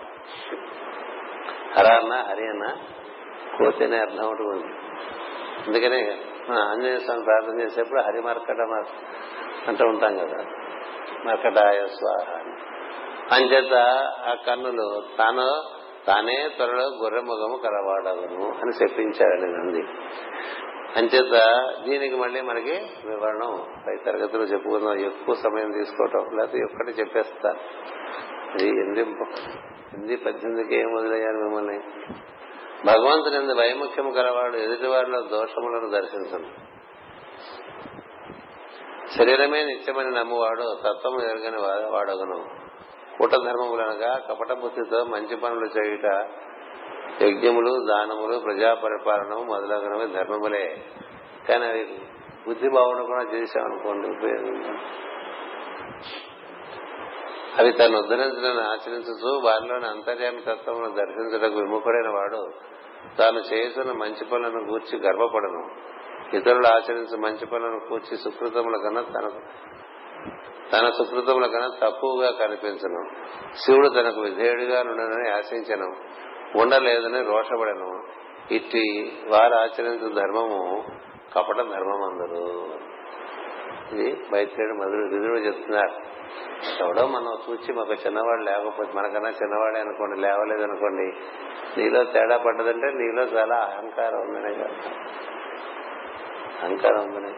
హరాన్న హరి అన్న కోతి అనే అర్థం ఒకటి ఉంది. అందుకనే ఆంజనేయ స్వామి ప్రార్థన చేసేప్పుడు హరి మర్కట అంటూ ఉంటాం కదా, మర్కటాయ స్వాహ. అంచేత ఆ కన్నులు తానే త్వరలో గొర్రెముఖము కలవాడను అని చెప్పించాడని నంది. అంచేత దీనికి మళ్ళీ మనకి వివరణ పై తరగతిలో చెప్పుకుందాం. ఎక్కువ సమయం తీసుకోవటం లేకపోతే ఒక్కటి చెప్పేస్తా. ఇది 8, 18కి ఏం వదిలేయాలి మిమ్మల్ని. భగవంతుని యందు వైముఖ్యము కలవాడు ఎదుటివారిలో దోషములను దర్శించను. శరీరమే నిత్యమని నమ్మువాడు తత్వము ఎరగని వాడగును. కూట ధర్మములనగా కపట బుద్ధితో మంచి పనులు చేయుట, యజ్ఞములు, దానములు, ప్రజాపరిపాలనము మొదలగునవి ధర్మములే. కానీ అవి బుద్ధి బాగుండకుండా చేశామనుకోండి ఉపయోగం. అవి తను ఉద్ధరించడానికి ఆచరించు వారిలోని అంతర్యామి తత్వమును దర్శించడానికి విముఖుడైన వాడు తాను చేస్తున్న మంచి పనులను గూర్చి గర్వపడను. ఇతరులు ఆచరించిన మంచి పనులను కూర్చి సుకృతముల కన్నా తన సుకృతముల కన్నా తక్కువగా కనిపించను. శివుడు తనకు విధేయుడిగా ఉండనని ఆశించను, ఉండలేదని రోషపడను. ఇట్టి వారు ఆచరించిన ధర్మము కపట ధర్మం అందరు. ఇది మైత్రేయుడు విదురుడు చెప్తున్నారు. ఎవడో మనం చూచి మాకు చిన్నవాడు లేకపోతే, మనకన్నా చిన్నవాడే అనుకోండి, లేవలేదనుకోండి, నీలో తేడా పడ్డదంటే నీలో చాలా అహంకారం ఉందనే కాదు, అహంకారం ఉందనే.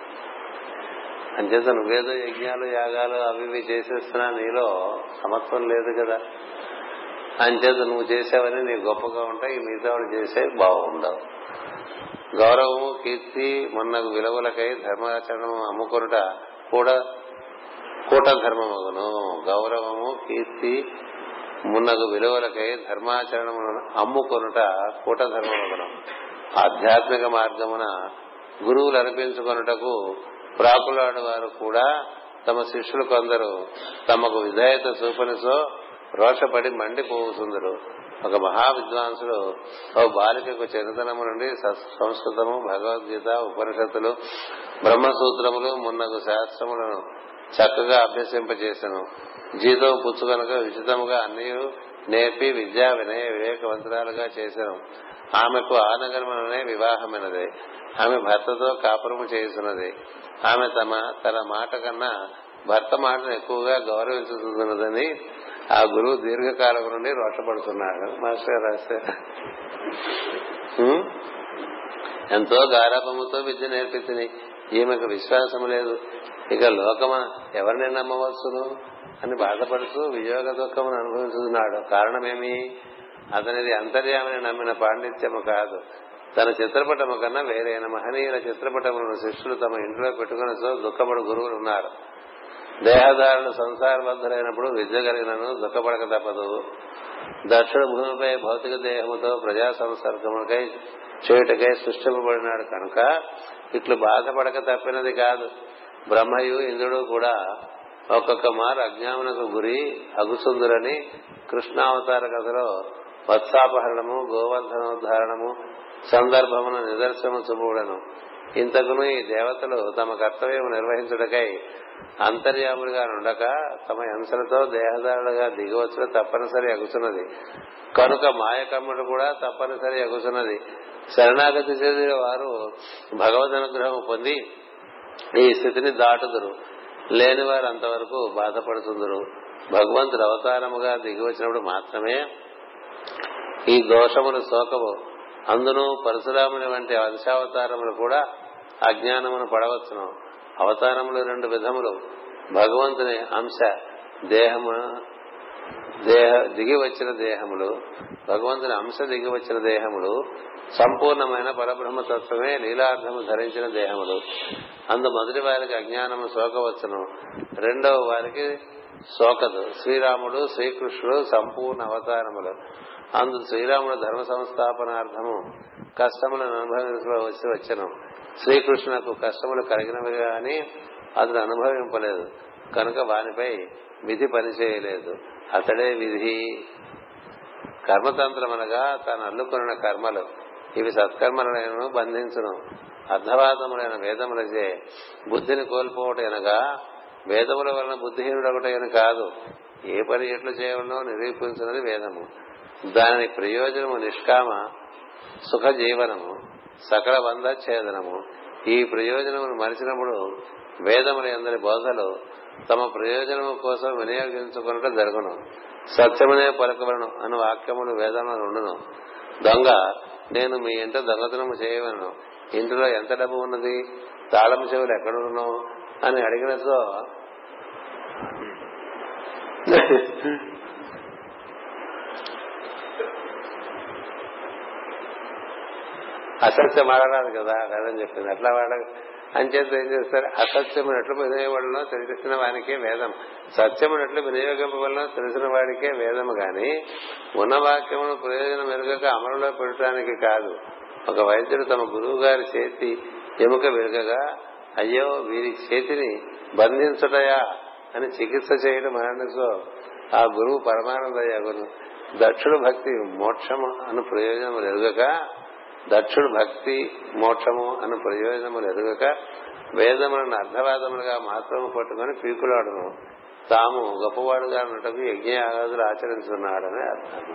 అంచేత నువ్వేదో యజ్ఞాలు యాగాలు అవి ఇవి చేసేస్తున్నా నీలో సమత్వం లేదు కదా. అంచేత నువ్వు చేసేవని నీకు గొప్పగా ఉంటాయి, మిగతా వాళ్ళు చేసేవి బాగుండవు. గౌరవము, కీర్తి మొన్నకు విలువలకై ధర్మాచరణము అమ్ముకొనుట కూడా కూట ధర్మమగును. గౌరవము, కీర్తి మున్నగు విలువలకై ధర్మాచరణమును అమ్ముకొనుట కూట ధర్మమగును. ఆధ్యాత్మిక మార్గమున గురువులు అనిపించుకొనుటకు ప్రాకులాడు వారు కూడా తమ శిష్యులు కొందరు తమకు విధేయత చూపనిసో రోషపడి మండిపోతుందరు. ఒక మహావిద్వాంసుడు ఓ బాలికకు చిన్నతనము నుండి సంస్కృతము, భగవద్గీత, ఉపనిషత్తులు, బ్రహ్మసూత్రములు మున్నగు శాస్త్రములను చక్కగా అభ్యసింపజేసెను. జీతం పుచ్చుకనుక ఉచితముగా అన్ని నేర్పి విద్యా వినయ వివేకవంతురాలుగా చేసెను. ఆమెకు ఆనగమననే వివాహమైనది. ఆమె భర్తతో కాపురము చేస్తున్నది. ఆమె తన మాట కన్నా భర్త మాటను ఎక్కువగా గౌరవించుతున్నదని ఆ గురువు దీర్ఘకాలం నుండి రోషపడుతున్నాడు. మాస్టర్ రాశారు, ఎంతో గారాభముతో విద్య నేర్పించింది, ఈమెకు విశ్వాసం లేదు, ఇక లోకమా ఎవరిని నమ్మవచ్చును అని బాధపడుతూ వియోగ దుఃఖమును అనుభవిస్తున్నాడు. కారణమేమి? అతనిది అంతర్యామిని నమ్మిన పాండిత్యము కాదు, తన చిత్రపటము కన్నా వేరైన మహనీయుల చిత్రపటములను శిష్యులు తమ ఇంట్లో పెట్టుకుని దుఃఖపడు గురువులు ఉన్నారు. దేహదారులు సంసారబద్ధులైనప్పుడు విద్య కలిగినను దుఃఖపడక తప్పదు. దక్షుడు భూమిపై భౌతిక దేహముతో ప్రజా సంసర్గములకై చేయుటకై సృష్టింపబడినాడు కనుక ఇట్లు బాధపడక తప్పినది కాదు. బ్రహ్మయు ఇంద్రుడు కూడా ఒక్కొక్క మారు అజ్ఞానమునకు గురి అగుసుందురని కృష్ణావతార కథలో వత్సాపహరణము, గోవర్ధనోద్ధారణము సందర్భమును నిదర్శనము చూపబడను. ఇంతకును ఈ దేవతలు తమ కర్తవ్యము నిర్వహించుటకై అంతర్యాములుగా నుండక తమ హింసలతో దేహదారులుగా దిగవచ్చు తప్పనిసరి అగుతున్నది కనుక మాయకర్మలు కూడా తప్పనిసరి అగుతున్నది. శరణాగతి చెందిన వారు భగవద్ అనుగ్రహం పొంది ఈ స్థితిని దాటుదురు, లేని వారు అంతవరకు బాధపడుతుందరు. భగవంతుడు అవతారముగా దిగి వచ్చినప్పుడు మాత్రమే ఈ దోషములు సోకవు. అందును పరశురాముని వంటి వంశావతారములు కూడా అజ్ఞానమును పడవచ్చును. అవతారములు రెండు విధములు. భగవంతుని అంశ దిగి వచ్చిన దేహములు, భగవంతుని అంశ దిగి వచ్చిన దేహములు సంపూర్ణమైన పరబ్రహ్మతత్వమే లీలార్థము ధరించిన దేహములు. అందు మొదటి వారికి అజ్ఞానము సోకవచ్చును, రెండవ వారికి సోకదు. శ్రీరాముడు, శ్రీకృష్ణుడు సంపూర్ణ అవతారములు. అందు శ్రీరాముడు ధర్మ సంస్థాపనార్థము కష్టములను అనుభవించవలసి వచ్చను. శ్రీకృష్ణునకు కష్టములు కలిగినవి గాని అతను అనుభవింపలేదు కనుక వానిపై విధి పనిచేయలేదు. అతడే విధి. కర్మతంత్రమునగా తాను అల్లుకొనిన కర్మలు ఇవి సత్కర్మలను బంధించును. అర్థవాదములైన వేదములచే బుద్ధిని కోల్పోవటం అనగా వేదముల వలన బుద్ధిహీనుడొకటని కాదు, ఏ పని ఎట్లు చేయవలనో నిరూపించినది వేదము. దాని ప్రయోజనము నిష్కామ సుఖ జీవనము, సకల బంధ ఛేదనము. ఈ ప్రయోజనమును మరిచినప్పుడు వేదముల అందరి బోధలు తమ ప్రయోజనము కోసం వినియోగించుకున్నట్టు జరుగును. సత్యమనే పలకలను అను వాక్యములు వేదంలో ఉండును. దొంగ, నేను మీ ఇంట దొంగతనము చేయవలను, ఇంటిలో ఎంత డబ్బు ఉన్నది, తాళము చెవులు ఎక్కడున్నో అని అడిగినతో అసత్యం ఆడరాదు కదా, లేదని చెప్పింది. అట్లా వాడ అంచేత ఏం చేస్తారు, అసత్యమైనట్లు వినియోగవలనో తెలిసిన వానికే వేదం, సత్యమైనట్లు వినియోగవలనో తెలిసిన వాడికే వేదము. కాని ఉన్న వాక్యమును ప్రయోజనం ఎరుగక అమలులో పెట్టడానికి కాదు. ఒక వైద్యుడు తమ గురువు గారి చేతి ఎముక వెలుగగా, అయ్యో వీరి చేతిని బంధించుటయా అని చికిత్స చేయడం మానసో ఆ గురువు పరమానందయ్య గురు. దక్షుడు భక్తి మోక్షము అను ప్రయోజనములు ఎరుగక వేదములను అర్థవాదములుగా మాత్రము పట్టుకుని పీకులాడును, తాము గొప్పవాడుగా ఉన్నటకు యజ్ఞయాగాదులు ఆచరించున్నాడని అర్థము.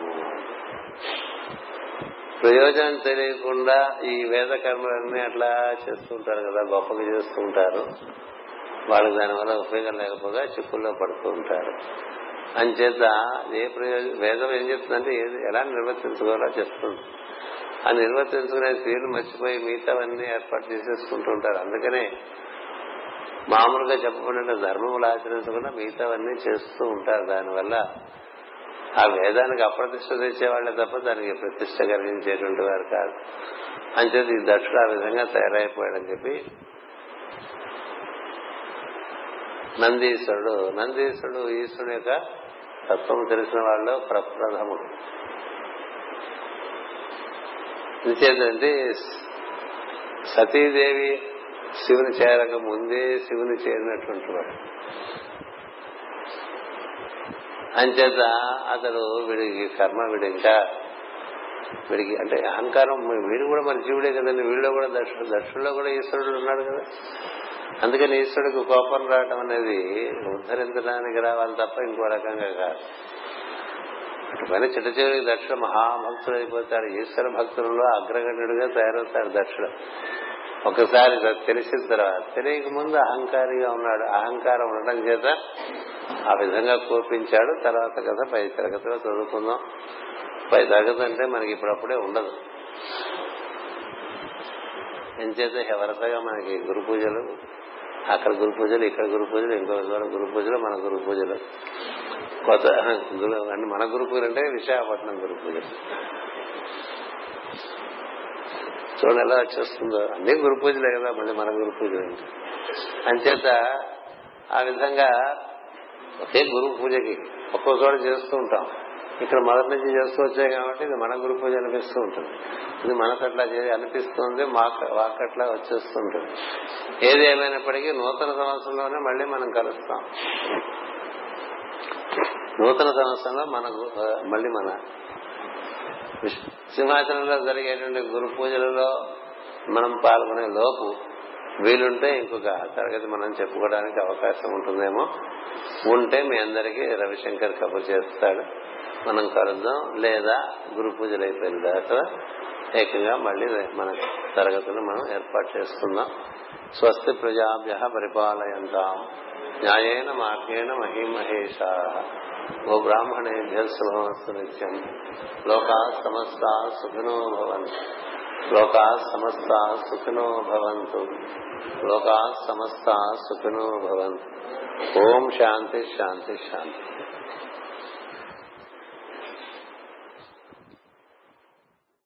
ప్రయోజనం తెలియకుండా ఈ వేద కర్మలన్నీ అట్లా చేస్తుంటారు కదా, గొప్పగా చేస్తూ ఉంటారు. వాళ్ళకి దానివల్ల ఉపయోగం లేకపోగా చిక్కుల్లో పడుతూ ఉంటారు. అంచేత ఏ ప్రయోజనం వేదం ఏం చెప్తుందంటే ఎలా నిర్వర్తించుకోవాలో చెప్తుంది. ఆ నిర్వర్తించుకునే తీరు మర్చిపోయి మిగతావన్నీ ఏర్పాటు చేసేసుకుంటూ ఉంటారు. అందుకనే మామూలుగా చెప్పకుండా ధర్మములు ఆచరించకుండా మిగతావన్నీ చేస్తూ ఉంటారు. దానివల్ల ఆ వేదానికి అప్రతిష్ట తెచ్చేవాళ్లే తప్ప దానికి ప్రతిష్ట కలిగించేటువంటి వారు కాదు. అంచేది ఈ దక్షుడు ఆ విధంగా తయారైపోయాడని చెప్పి నందీశ్వరుడు ఈశ్వరుడు యొక్క తత్వం తెలిసిన వాళ్ళు ప్రప్రథముడు. ఇంచేతంటే సతీదేవి శివుని చేరక ముందే శివుని చేరినటువంటి వాడు. అంచేత అతడు వీడికి కర్మ, వీడికి అంటే అహంకారం. వీడు కూడా మరి జీవుడే కదండి, వీడిలో కూడా దక్షుల్లో కూడా ఈశ్వరుడు ఉన్నాడు కదా. అందుకని ఈశ్వరుడికి కోపం రావటం అనేది ఉద్ధరించడానికి రావాలి తప్ప ఇంకో రకంగా కాదు. అటుపైన చిట్ట చివరికి దక్షుడు మహాభక్తుడు అయిపోతాడు. ఈశ్వర భక్తులలో అగ్రగణ్యుడిగా తయారవుతాడు దక్షుడు. ఒకసారి తెలిసిన తర్వాత తెలియక ముందు అహంకారిగా ఉన్నాడు. అహంకారం ఉండడం చేత ఆ విధంగా కోపించాడు. తర్వాత కదా పై తరగతిలో చదువుకుందాం. పై తరగతి అంటే మనకి ఇప్పుడప్పుడే ఉండదు. ఎంచేత ఎవరసగా మనకి గురు పూజలు, అక్కడ గురు పూజలు, ఇక్కడ గురు పూజలు, ఇంకొక గురు పూజలు, మన గురు పూజలు. కొత్త మన గురు పూజలు అంటే విశాఖపట్నం గురు పూజలు. చూడండి ఎలా వచ్చేస్తుందో, అన్ని గురు పూజలే కదా, మళ్ళీ మన గురు పూజలు అంటే. అంచేత ఆ విధంగా ఒకే గురు పూజకి ఒక్కో చోట చేస్తూ ఉంటాం. ఇక్కడ మొదటి నుంచి చేస్తూ వచ్చాయి కాబట్టి ఇది మన గురు పూజ అనిపిస్తూ ఉంటుంది. ఇది మనకట్లా అనిపిస్తుంది, వాకట్లా వచ్చేస్తుంటుంది. ఏది ఏమైనప్పటికీ నూతన సంవత్సరంలోనే మళ్ళీ మనం కలుస్తాం. నూతన సంవత్సరంలో మనకు మళ్ళీ మన సింహాచలంలో జరిగేటువంటి గురు పూజలలో మనం పాల్గొనే లోపు వీలుంటే ఇంకొక తరగతి మనం చెప్పుకోవడానికి అవకాశం ఉంటుందేమో. ఉంటే మీ అందరికీ రవిశంకర్ కబుర్ చేస్తాడు, మనం కలుద్దాం. లేదా గురు పూజలు అయిపోయిన తర్వాత ఏకంగా మళ్ళీ మన తరగతులు మనం ఏర్పాటు చేసుకుందాం. స్వస్తి ప్రజాభ్యః పరిపాలయంతాం న్యాయేన మార్గేణ మహీమహేషాః గోబ్రాహ్మణేభ్యో శుభమస్తు నిత్యం. లోకాః సమస్తాః సుఖినో భవంతు. ఓం శాంతి శాంతి శాంతి.